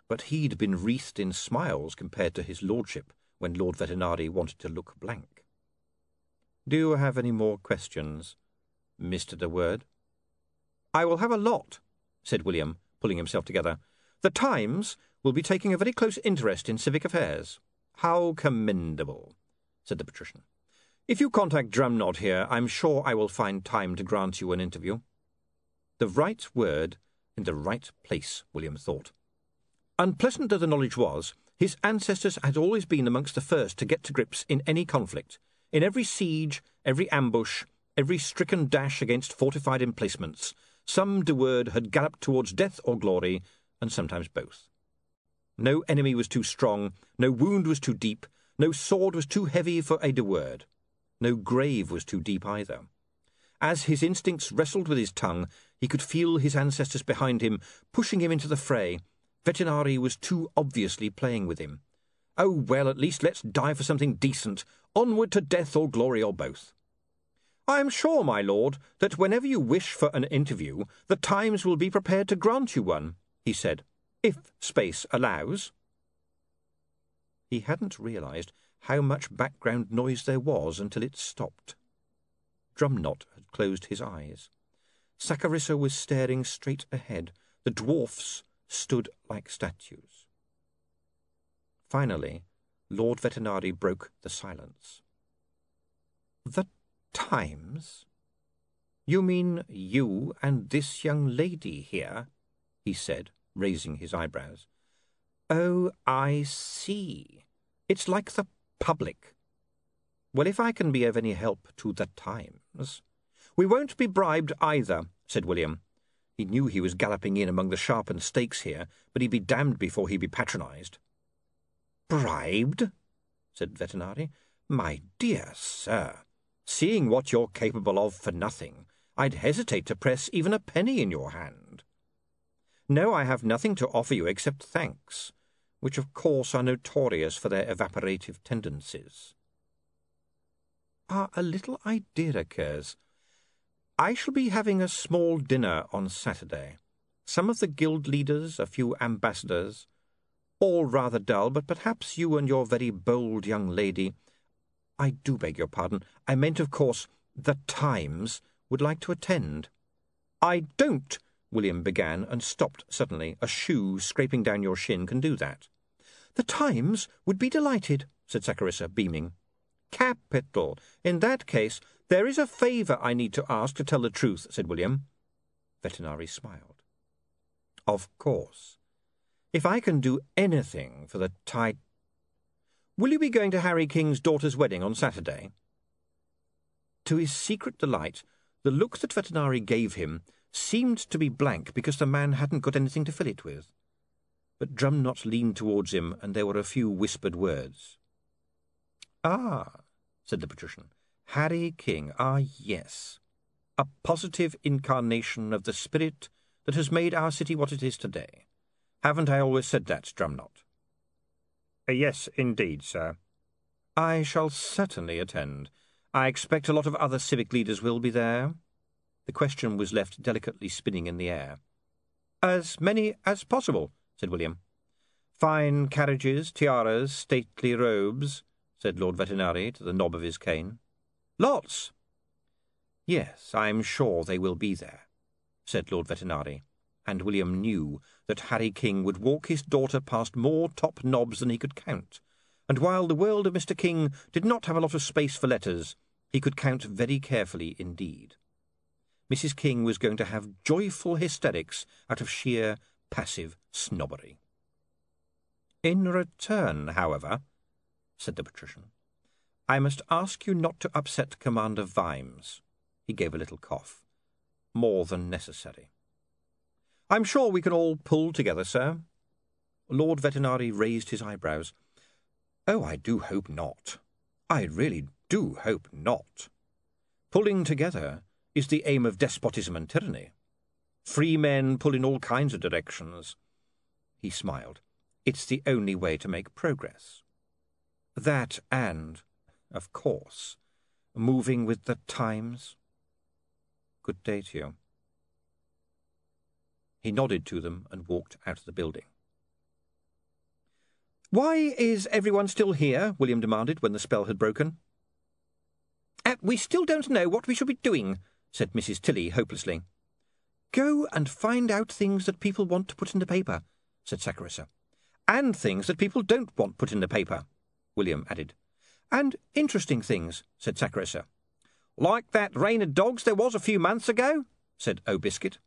but he'd been wreathed in smiles compared to his lordship when Lord Vetinari wanted to look blank. Do you have any more questions, Mr. de Worde? I will have a lot, said William, pulling himself together. The Times will be taking a very close interest in civic affairs. How commendable, said the patrician. If you contact Drumknott here, I'm sure I will find time to grant you an interview. The right word in the right place, William thought. Unpleasant though the knowledge was, his ancestors had always been amongst the first to get to grips in any conflict, in every siege, every ambush, every stricken dash against fortified emplacements. Some de Worde had galloped towards death or glory, and sometimes both. No enemy was too strong, no wound was too deep, no sword was too heavy for a de Worde. No grave was too deep either. As his instincts wrestled with his tongue, he could feel his ancestors behind him, pushing him into the fray. Vetinari was too obviously playing with him. Oh, well, at least let's die for something decent. Onward to death or glory or both. I am sure, my lord, that whenever you wish for an interview, the Times will be prepared to grant you one, he said, if space allows. He hadn't realised how much background noise there was until it stopped. Drumknott had closed his eyes. Saccharissa was staring straight ahead. The dwarfs stood like statues. Finally, Lord Vetinari broke the silence. "The Times? You mean you and this young lady here?" he said, raising his eyebrows. "Oh, I see. It's like the public. Well, if I can be of any help to the Times..." "We won't be bribed either," said William. He knew he was galloping in among the sharpened stakes here, but he'd be damned before he'd be patronised. "Bribed?" said Vetinari. "My dear sir, seeing what you're capable of for nothing, I'd hesitate to press even a penny in your hand." "No, I have nothing to offer you except thanks, which of course are notorious for their evaporative tendencies." A little idea occurs. "I shall be having a small dinner on Saturday. Some of the guild leaders, a few ambassadors, all rather dull, but perhaps you and your very bold young lady... I do beg your pardon. I meant, of course, the Times would like to attend." "I don't!" William began and stopped suddenly. "A shoe scraping down your shin can do that." "The Times would be delighted," said Saccharissa, beaming. "Capital! In that case, there is a favour I need to ask, to tell the truth," said William. Vetinari smiled. "Of course. If I can do anything for the tide... Will you be going to Harry King's daughter's wedding on Saturday?" To his secret delight, the look that Vetinari gave him seemed to be blank because the man hadn't got anything to fill it with. But Drumknott leaned towards him, and there were a few whispered words. "Ah," said the patrician, "Harry King, ah, yes. A positive incarnation of the spirit that has made our city what it is today. Haven't I always said that, Drumknott?" "Yes, indeed, sir." "I shall certainly attend. I expect a lot of other civic leaders will be there." The question was left delicately spinning in the air. "As many as possible," said William. "Fine carriages, tiaras, stately robes," said Lord Vetinari to the knob of his cane. "Lots." "Yes, I am sure they will be there," said Lord Vetinari, and William knew that Harry King would walk his daughter past more top knobs than he could count, and while the world of Mr. King did not have a lot of space for letters, he could count very carefully indeed. Mrs. King was going to have joyful hysterics out of sheer passive snobbery. "In return, however," said the patrician, "I must ask you not to upset Commander Vimes." He gave a little cough. "More than necessary." "I'm sure we can all pull together, sir." Lord Vetinari raised his eyebrows. "Oh, I do hope not. I really do hope not. Pulling together is the aim of despotism and tyranny. Free men pull in all kinds of directions." He smiled. "It's the only way to make progress." "That and, of course, moving with the times. Good day to you." He nodded to them and walked out of the building. "Why is everyone still here?" William demanded when the spell had broken. "We still don't know what we should be doing," said Mrs. Tilly hopelessly. "Go and find out things that people want to put in the paper," said Saccharissa. "And things that people don't want put in the paper," William added. "And interesting things," said Saccharissa. "Like that rain of dogs there was a few months ago," said O'Biscuit.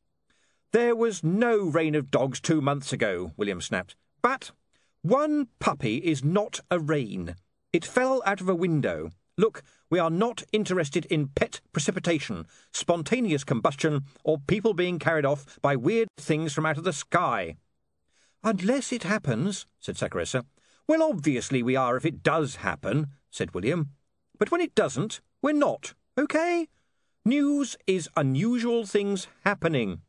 "There was no rain of dogs 2 months ago," William snapped. "But one puppy is not a rain. It fell out of a window. Look, we are not interested in pet precipitation, spontaneous combustion, or people being carried off by weird things from out of the sky." "Unless it happens," said Saccharissa. "Well, obviously we are if it does happen," said William. "But when it doesn't, we're not, okay? News is unusual things happening."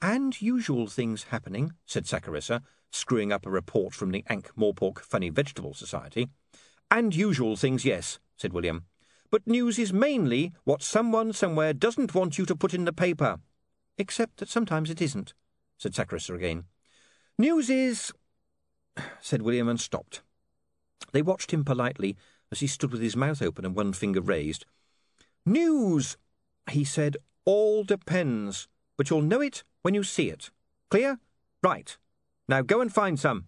"And usual things happening," said Saccharissa, screwing up a report from the Ankh-Morpork Funny Vegetable Society. "And usual things, yes," said William. but news is mainly what someone somewhere doesn't want you to put in the paper. Except that sometimes it isn't, said Saccharissa again. News is... said William and stopped. They watched him politely as he stood with his mouth open and one finger raised. News, he said, all depends, but you'll know it when you see it. Clear? Right. Now go and find some.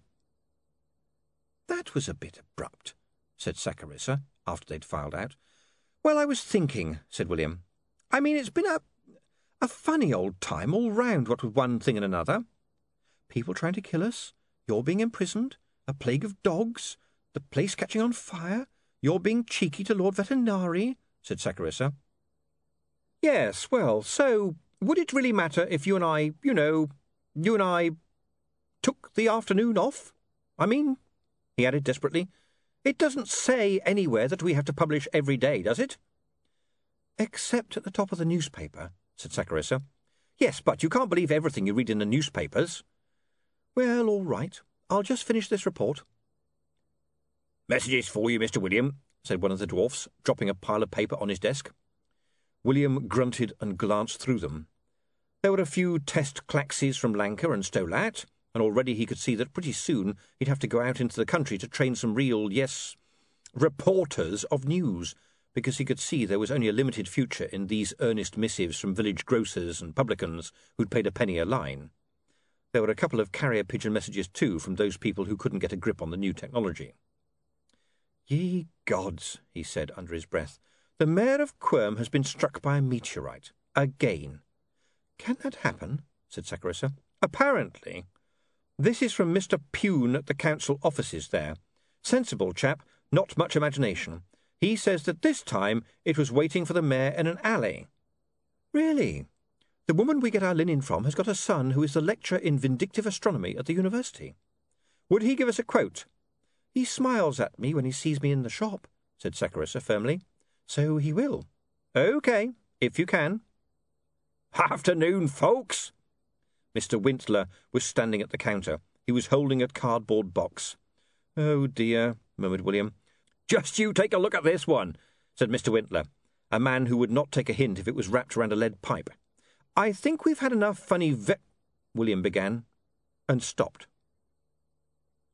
That was a bit abrupt, said Saccharissa, after they'd filed out. Well, I was thinking, said William. I mean, it's been a funny old time all round, what with one thing and another. People trying to kill us, you're being imprisoned, a plague of dogs, the place catching on fire, you're being cheeky to Lord Vetinari, said Saccharissa. Yes, well, so would it really matter if you and I, you and I took the afternoon off? I mean, he added desperately, it doesn't say anywhere that we have to publish every day, does it? Except at the top of the newspaper, said Saccharissa. Yes, but you can't believe everything you read in the newspapers. Well, all right. I'll just finish this report. Messages for you, Mr. William, said one of the dwarfs, dropping a pile of paper on his desk. William grunted and glanced through them. There were a few test claxes from Lanka and Stolat, and already he could see that pretty soon he'd have to go out into the country to train some real, yes, reporters of news, because he could see there was only a limited future in these earnest missives from village grocers and publicans who'd paid a penny a line. There were a couple of carrier pigeon messages too from those people who couldn't get a grip on the new technology. Ye gods, he said under his breath, the mayor of Quirm has been struck by a meteorite. Again. Can that happen? Said Saccharissa. Apparently. This is from Mr. Prone at the council offices there. Sensible chap, not much imagination. He says that this time it was waiting for the mayor in an alley. Really? The woman we get our linen from has got a son who is the lecturer in vindictive astronomy at the university. Would he give us a quote? He smiles at me when he sees me in the shop, said Saccharissa firmly. So he will. OK, if you can. Afternoon, folks! Mr. Wintler was standing at the counter. He was holding a cardboard box. Oh, dear, murmured William. Just you take a look at this one, said Mr. Wintler, a man who would not take a hint if it was wrapped around a lead pipe. I think we've had enough funny William began, and stopped.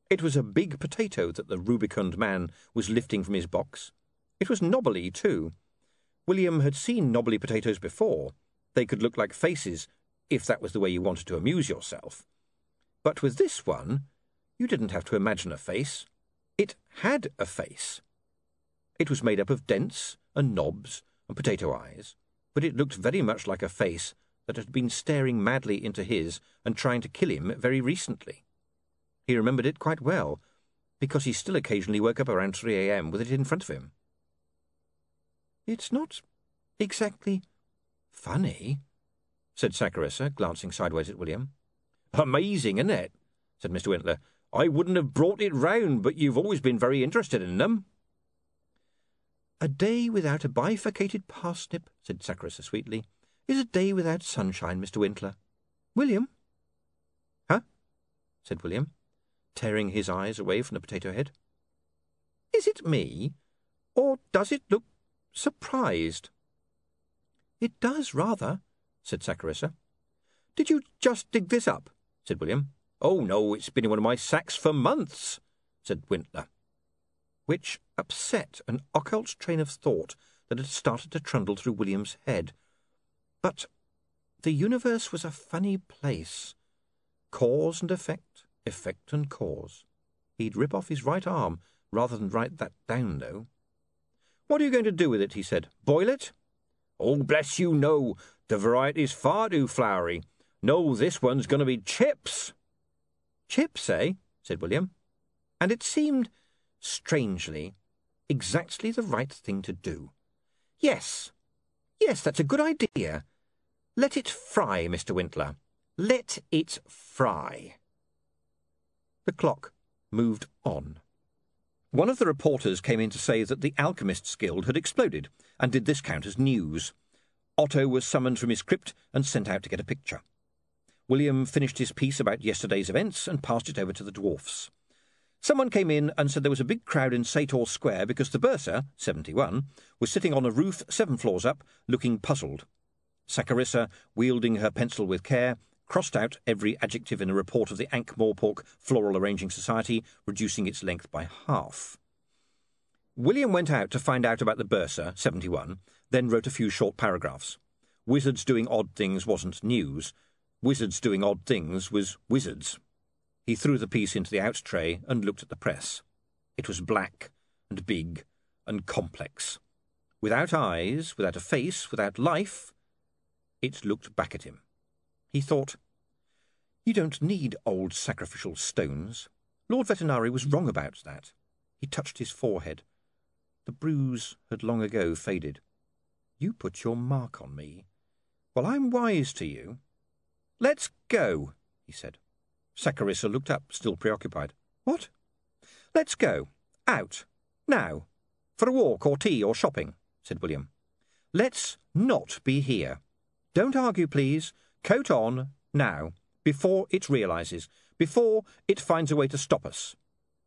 It was a big potato that the rubicund man was lifting from his box. It was knobbly, too. William had seen knobbly potatoes before. They could look like faces, if that was the way you wanted to amuse yourself. But with this one, you didn't have to imagine a face. It had a face. It was made up of dents and knobs and potato eyes, but it looked very much like a face that had been staring madly into his and trying to kill him very recently. He remembered it quite well, because he still occasionally woke up around 3 a.m. with it in front of him. It's not exactly funny, said Saccharissa, glancing sideways at William. Amazing, isn't it? Said Mr. Wintler. I wouldn't have brought it round, but you've always been very interested in them. A day without a bifurcated parsnip, said Saccharissa sweetly, is a day without sunshine, Mr. Wintler. William? Huh? said William, tearing his eyes away from the potato head. Is it me, or does it look surprised? It does, rather, said Saccharissa. Did you just dig this up? Said William. Oh, no, it's been in one of my sacks for months, said Wintler, which upset an occult train of thought that had started to trundle through William's head. But the universe was a funny place. Cause and effect, effect and cause. He'd rip off his right arm rather than write that down, though. What are you going to do with it, he said. Boil it? Oh, bless you, no. The variety's far too flowery. No, this one's going to be chips. Chips, eh? Said William. And it seemed, strangely, exactly the right thing to do. Yes, yes, that's a good idea. Let it fry, Mr. Wintler. Let it fry. The clock moved on. One of the reporters came in to say that the Alchemists' Guild had exploded, and did this count as news? Otto was summoned from his crypt and sent out to get a picture. William finished his piece about yesterday's events and passed it over to the dwarfs. Someone came in and said there was a big crowd in Sator Square because the bursar, 71, was sitting on a roof 7 floors up, looking puzzled. Saccharissa, wielding her pencil with care, crossed out every adjective in a report of the Ankh-Morpork Floral Arranging Society, reducing its length by half. William went out to find out about the bursar, 71, then wrote a few short paragraphs. Wizards doing odd things wasn't news. Wizards doing odd things was wizards. He threw the piece into the out tray and looked at the press. It was black and big and complex. Without eyes, without a face, without life, it looked back at him. He thought, "You don't need old sacrificial stones. Lord Vetinari was wrong about that." He touched his forehead. The bruise had long ago faded. "You put your mark on me. Well, I'm wise to you." "Let's go," he said. Saccharissa looked up, still preoccupied. "What?" "Let's go. Out. Now. For a walk or tea or shopping," said William. "Let's not be here. Don't argue, please. Coat on, now, before it realises, before it finds a way to stop us."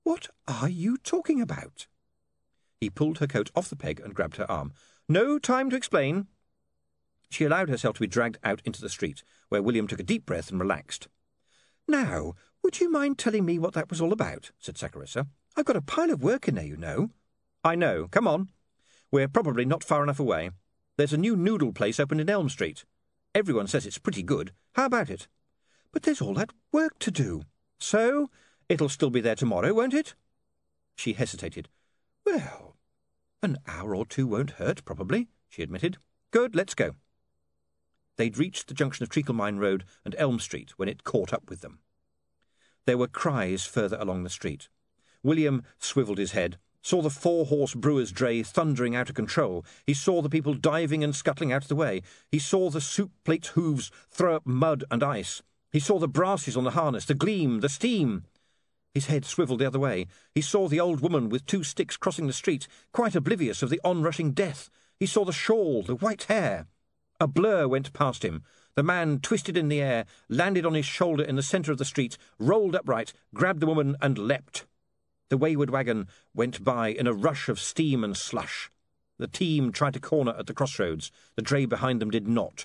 "What are you talking about?" He pulled her coat off the peg and grabbed her arm. "No time to explain." She allowed herself to be dragged out into the street, where William took a deep breath and relaxed. "Now, would you mind telling me what that was all about?" said Saccharissa. "I've got a pile of work in there, you know." "I know. Come on. We're probably not far enough away. There's a new noodle place opened in Elm Street. Everyone says it's pretty good. How about it?" "But there's all that work to do." "So? It'll still be there tomorrow, won't it?" She hesitated. "Well, an hour or two won't hurt, probably," she admitted. "Good, let's go." They'd reached the junction of Treaclemine Road and Elm Street when it caught up with them. There were cries further along the street. William swivelled his head, saw the 4-horse brewer's dray thundering out of control. He saw the people diving and scuttling out of the way. He saw the soup plate's hooves throw up mud and ice. He saw the brasses on the harness, the gleam, the steam. His head swivelled the other way. He saw the old woman with 2 sticks crossing the street, quite oblivious of the onrushing death. He saw the shawl, the white hair. A blur went past him. The man twisted in the air, landed on his shoulder in the centre of the street, rolled upright, grabbed the woman and leapt. The wayward wagon went by in a rush of steam and slush. The team tried to corner at the crossroads. The dray behind them did not.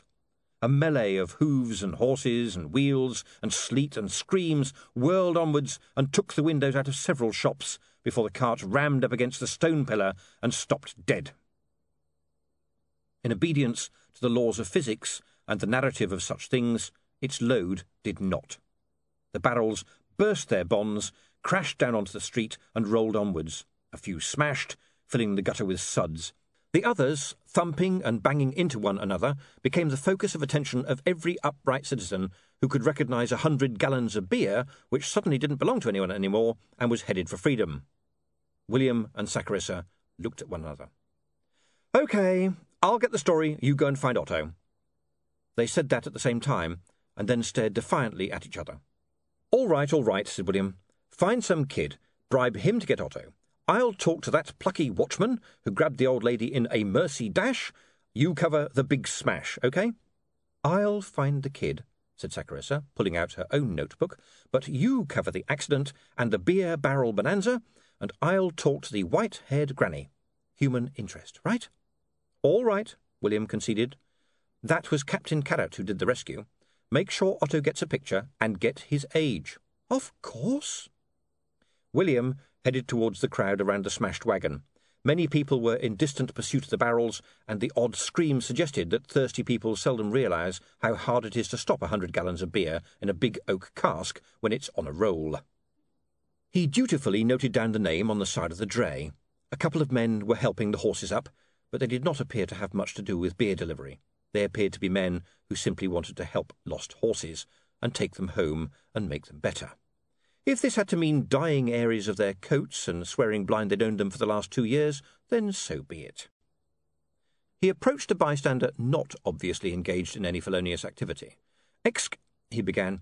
A melee of hooves and horses and wheels and sleet and screams whirled onwards and took the windows out of several shops before the cart rammed up against the stone pillar and stopped dead. In obedience to the laws of physics and the narrative of such things, its load did not. The barrels burst their bonds, crashed down onto the street and rolled onwards. A few smashed, filling the gutter with suds. The others, thumping and banging into one another, became the focus of attention of every upright citizen who could recognise 100 gallons of beer which suddenly didn't belong to anyone anymore and was headed for freedom. William and Saccharissa looked at one another. "OK, I'll get the story, you go and find Otto." They said that at the same time, and then stared defiantly at each other. "All right," said William. "Find some kid, bribe him to get Otto. I'll talk to that plucky watchman who grabbed the old lady in a mercy dash. You cover the big smash, OK?" "I'll find the kid," said Saccharissa, pulling out her own notebook, "but you cover the accident and the beer barrel bonanza, and I'll talk to the white-haired granny. Human interest, right?" "All right," William conceded. "That was Captain Carrot who did the rescue. Make sure Otto gets a picture and get his age." "Of course." William headed towards the crowd around the smashed wagon. Many people were in distant pursuit of the barrels, and the odd scream suggested that thirsty people seldom realise how hard it is to stop 100 gallons of beer in a big oak cask when it's on a roll. He dutifully noted down the name on the side of the dray. A couple of men were helping the horses up, but they did not appear to have much to do with beer delivery. They appeared to be men who simply wanted to help lost horses and take them home and make them better. If this had to mean dyeing areas of their coats and swearing blind they'd owned them for the last 2 years, then so be it. He approached a bystander not obviously engaged in any felonious activity. He began,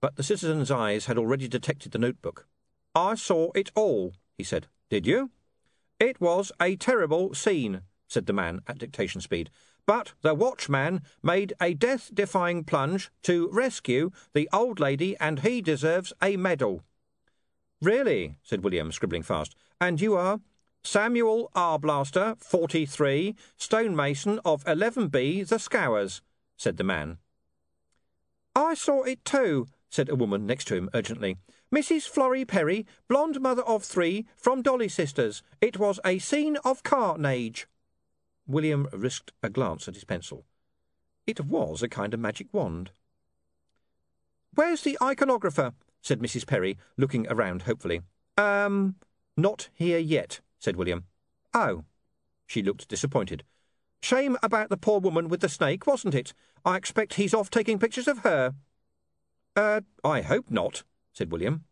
but the citizen's eyes had already detected the notebook. "I saw it all," he said. "Did you?" "It was a terrible scene," said the man at dictation speed, "but the watchman made a death-defying plunge to rescue the old lady and he deserves a medal." "Really?" said William, scribbling fast. "And you are—" "Samuel Arblaster, 43, stonemason of 11B, the Scowers," said the man. "I saw it too," said a woman next to him urgently. "Mrs. Florrie Perry, blonde mother of 3, from Dolly Sisters. It was a scene of carnage." William risked a glance at his pencil. It was a kind of magic wand. "Where's the iconographer?" said Mrs. Perry, looking around hopefully. Not here yet," said William. "Oh." She looked disappointed. "Shame about the poor woman with the snake, wasn't it? I expect he's off taking pictures of her." I hope not," said William.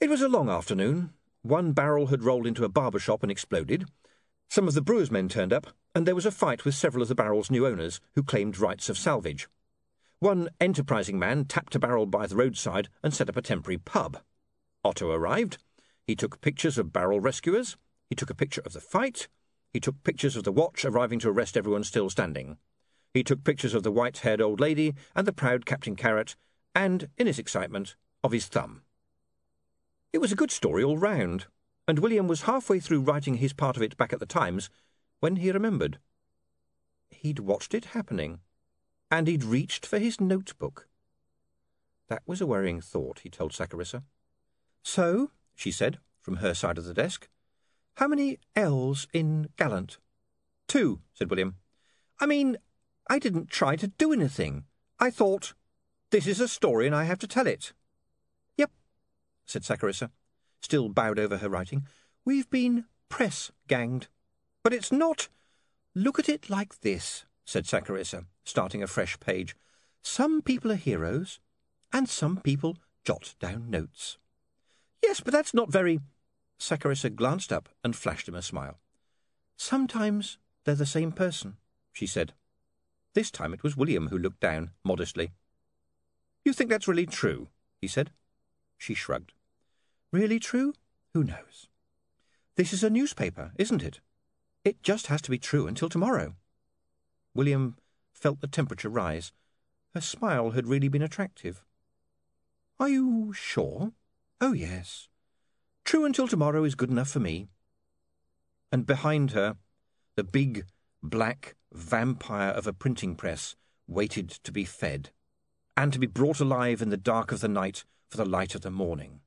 It was a long afternoon. One barrel had rolled into a barber shop and exploded. Some of the brewer's men turned up, and there was a fight with several of the barrel's new owners, who claimed rights of salvage. One enterprising man tapped a barrel by the roadside and set up a temporary pub. Otto arrived. He took pictures of barrel rescuers. He took a picture of the fight. He took pictures of the watch arriving to arrest everyone still standing. He took pictures of the white-haired old lady and the proud Captain Carrot, and, in his excitement, of his thumb. It was a good story all round, and William was halfway through writing his part of it back at the Times when he remembered. He'd watched it happening, and he'd reached for his notebook. That was a worrying thought, he told Saccharissa. "So," she said, from her side of the desk, "how many L's in gallant?" "2," said William. "I mean, I didn't try to do anything. I thought, this is a story and I have to tell it." "Yep," said Saccharissa, still bowed over her writing. "We've been press-ganged." "But it's not—" "Look at it like this," said Saccharissa, starting a fresh page. "Some people are heroes, and some people jot down notes." "Yes, but that's not very—" Saccharissa glanced up and flashed him a smile. "Sometimes they're the same person," she said. This time it was William who looked down, modestly. "You think that's really true?" he said. She shrugged. "Really true? Who knows? This is a newspaper, isn't it? It just has to be true until tomorrow." William felt the temperature rise. Her smile had really been attractive. "Are you sure?" "Oh, yes. True until tomorrow is good enough for me." And behind her, the big, black vampire of a printing press waited to be fed, and to be brought alive in the dark of the night for the light of the morning.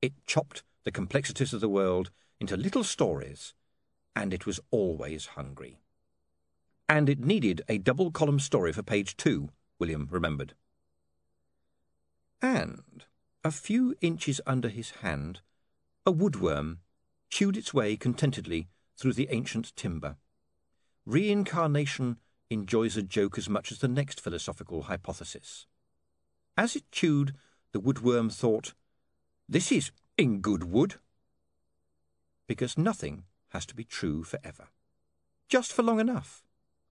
It chopped the complexities of the world into little stories, and it was always hungry. And it needed a double-column story for page 2, William remembered. And, a few inches under his hand, a woodworm chewed its way contentedly through the ancient timber. Reincarnation enjoys a joke as much as the next philosophical hypothesis. As it chewed, the woodworm thought, "This is in good wood," because nothing has to be true forever, just for long enough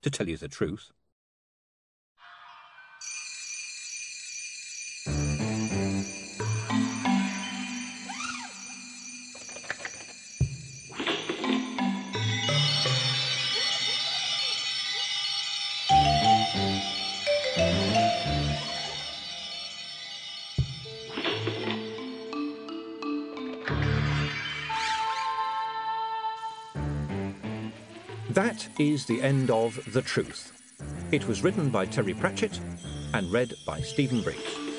to tell you the truth. That is the end of The Truth. It was written by Terry Pratchett and read by Stephen Briggs.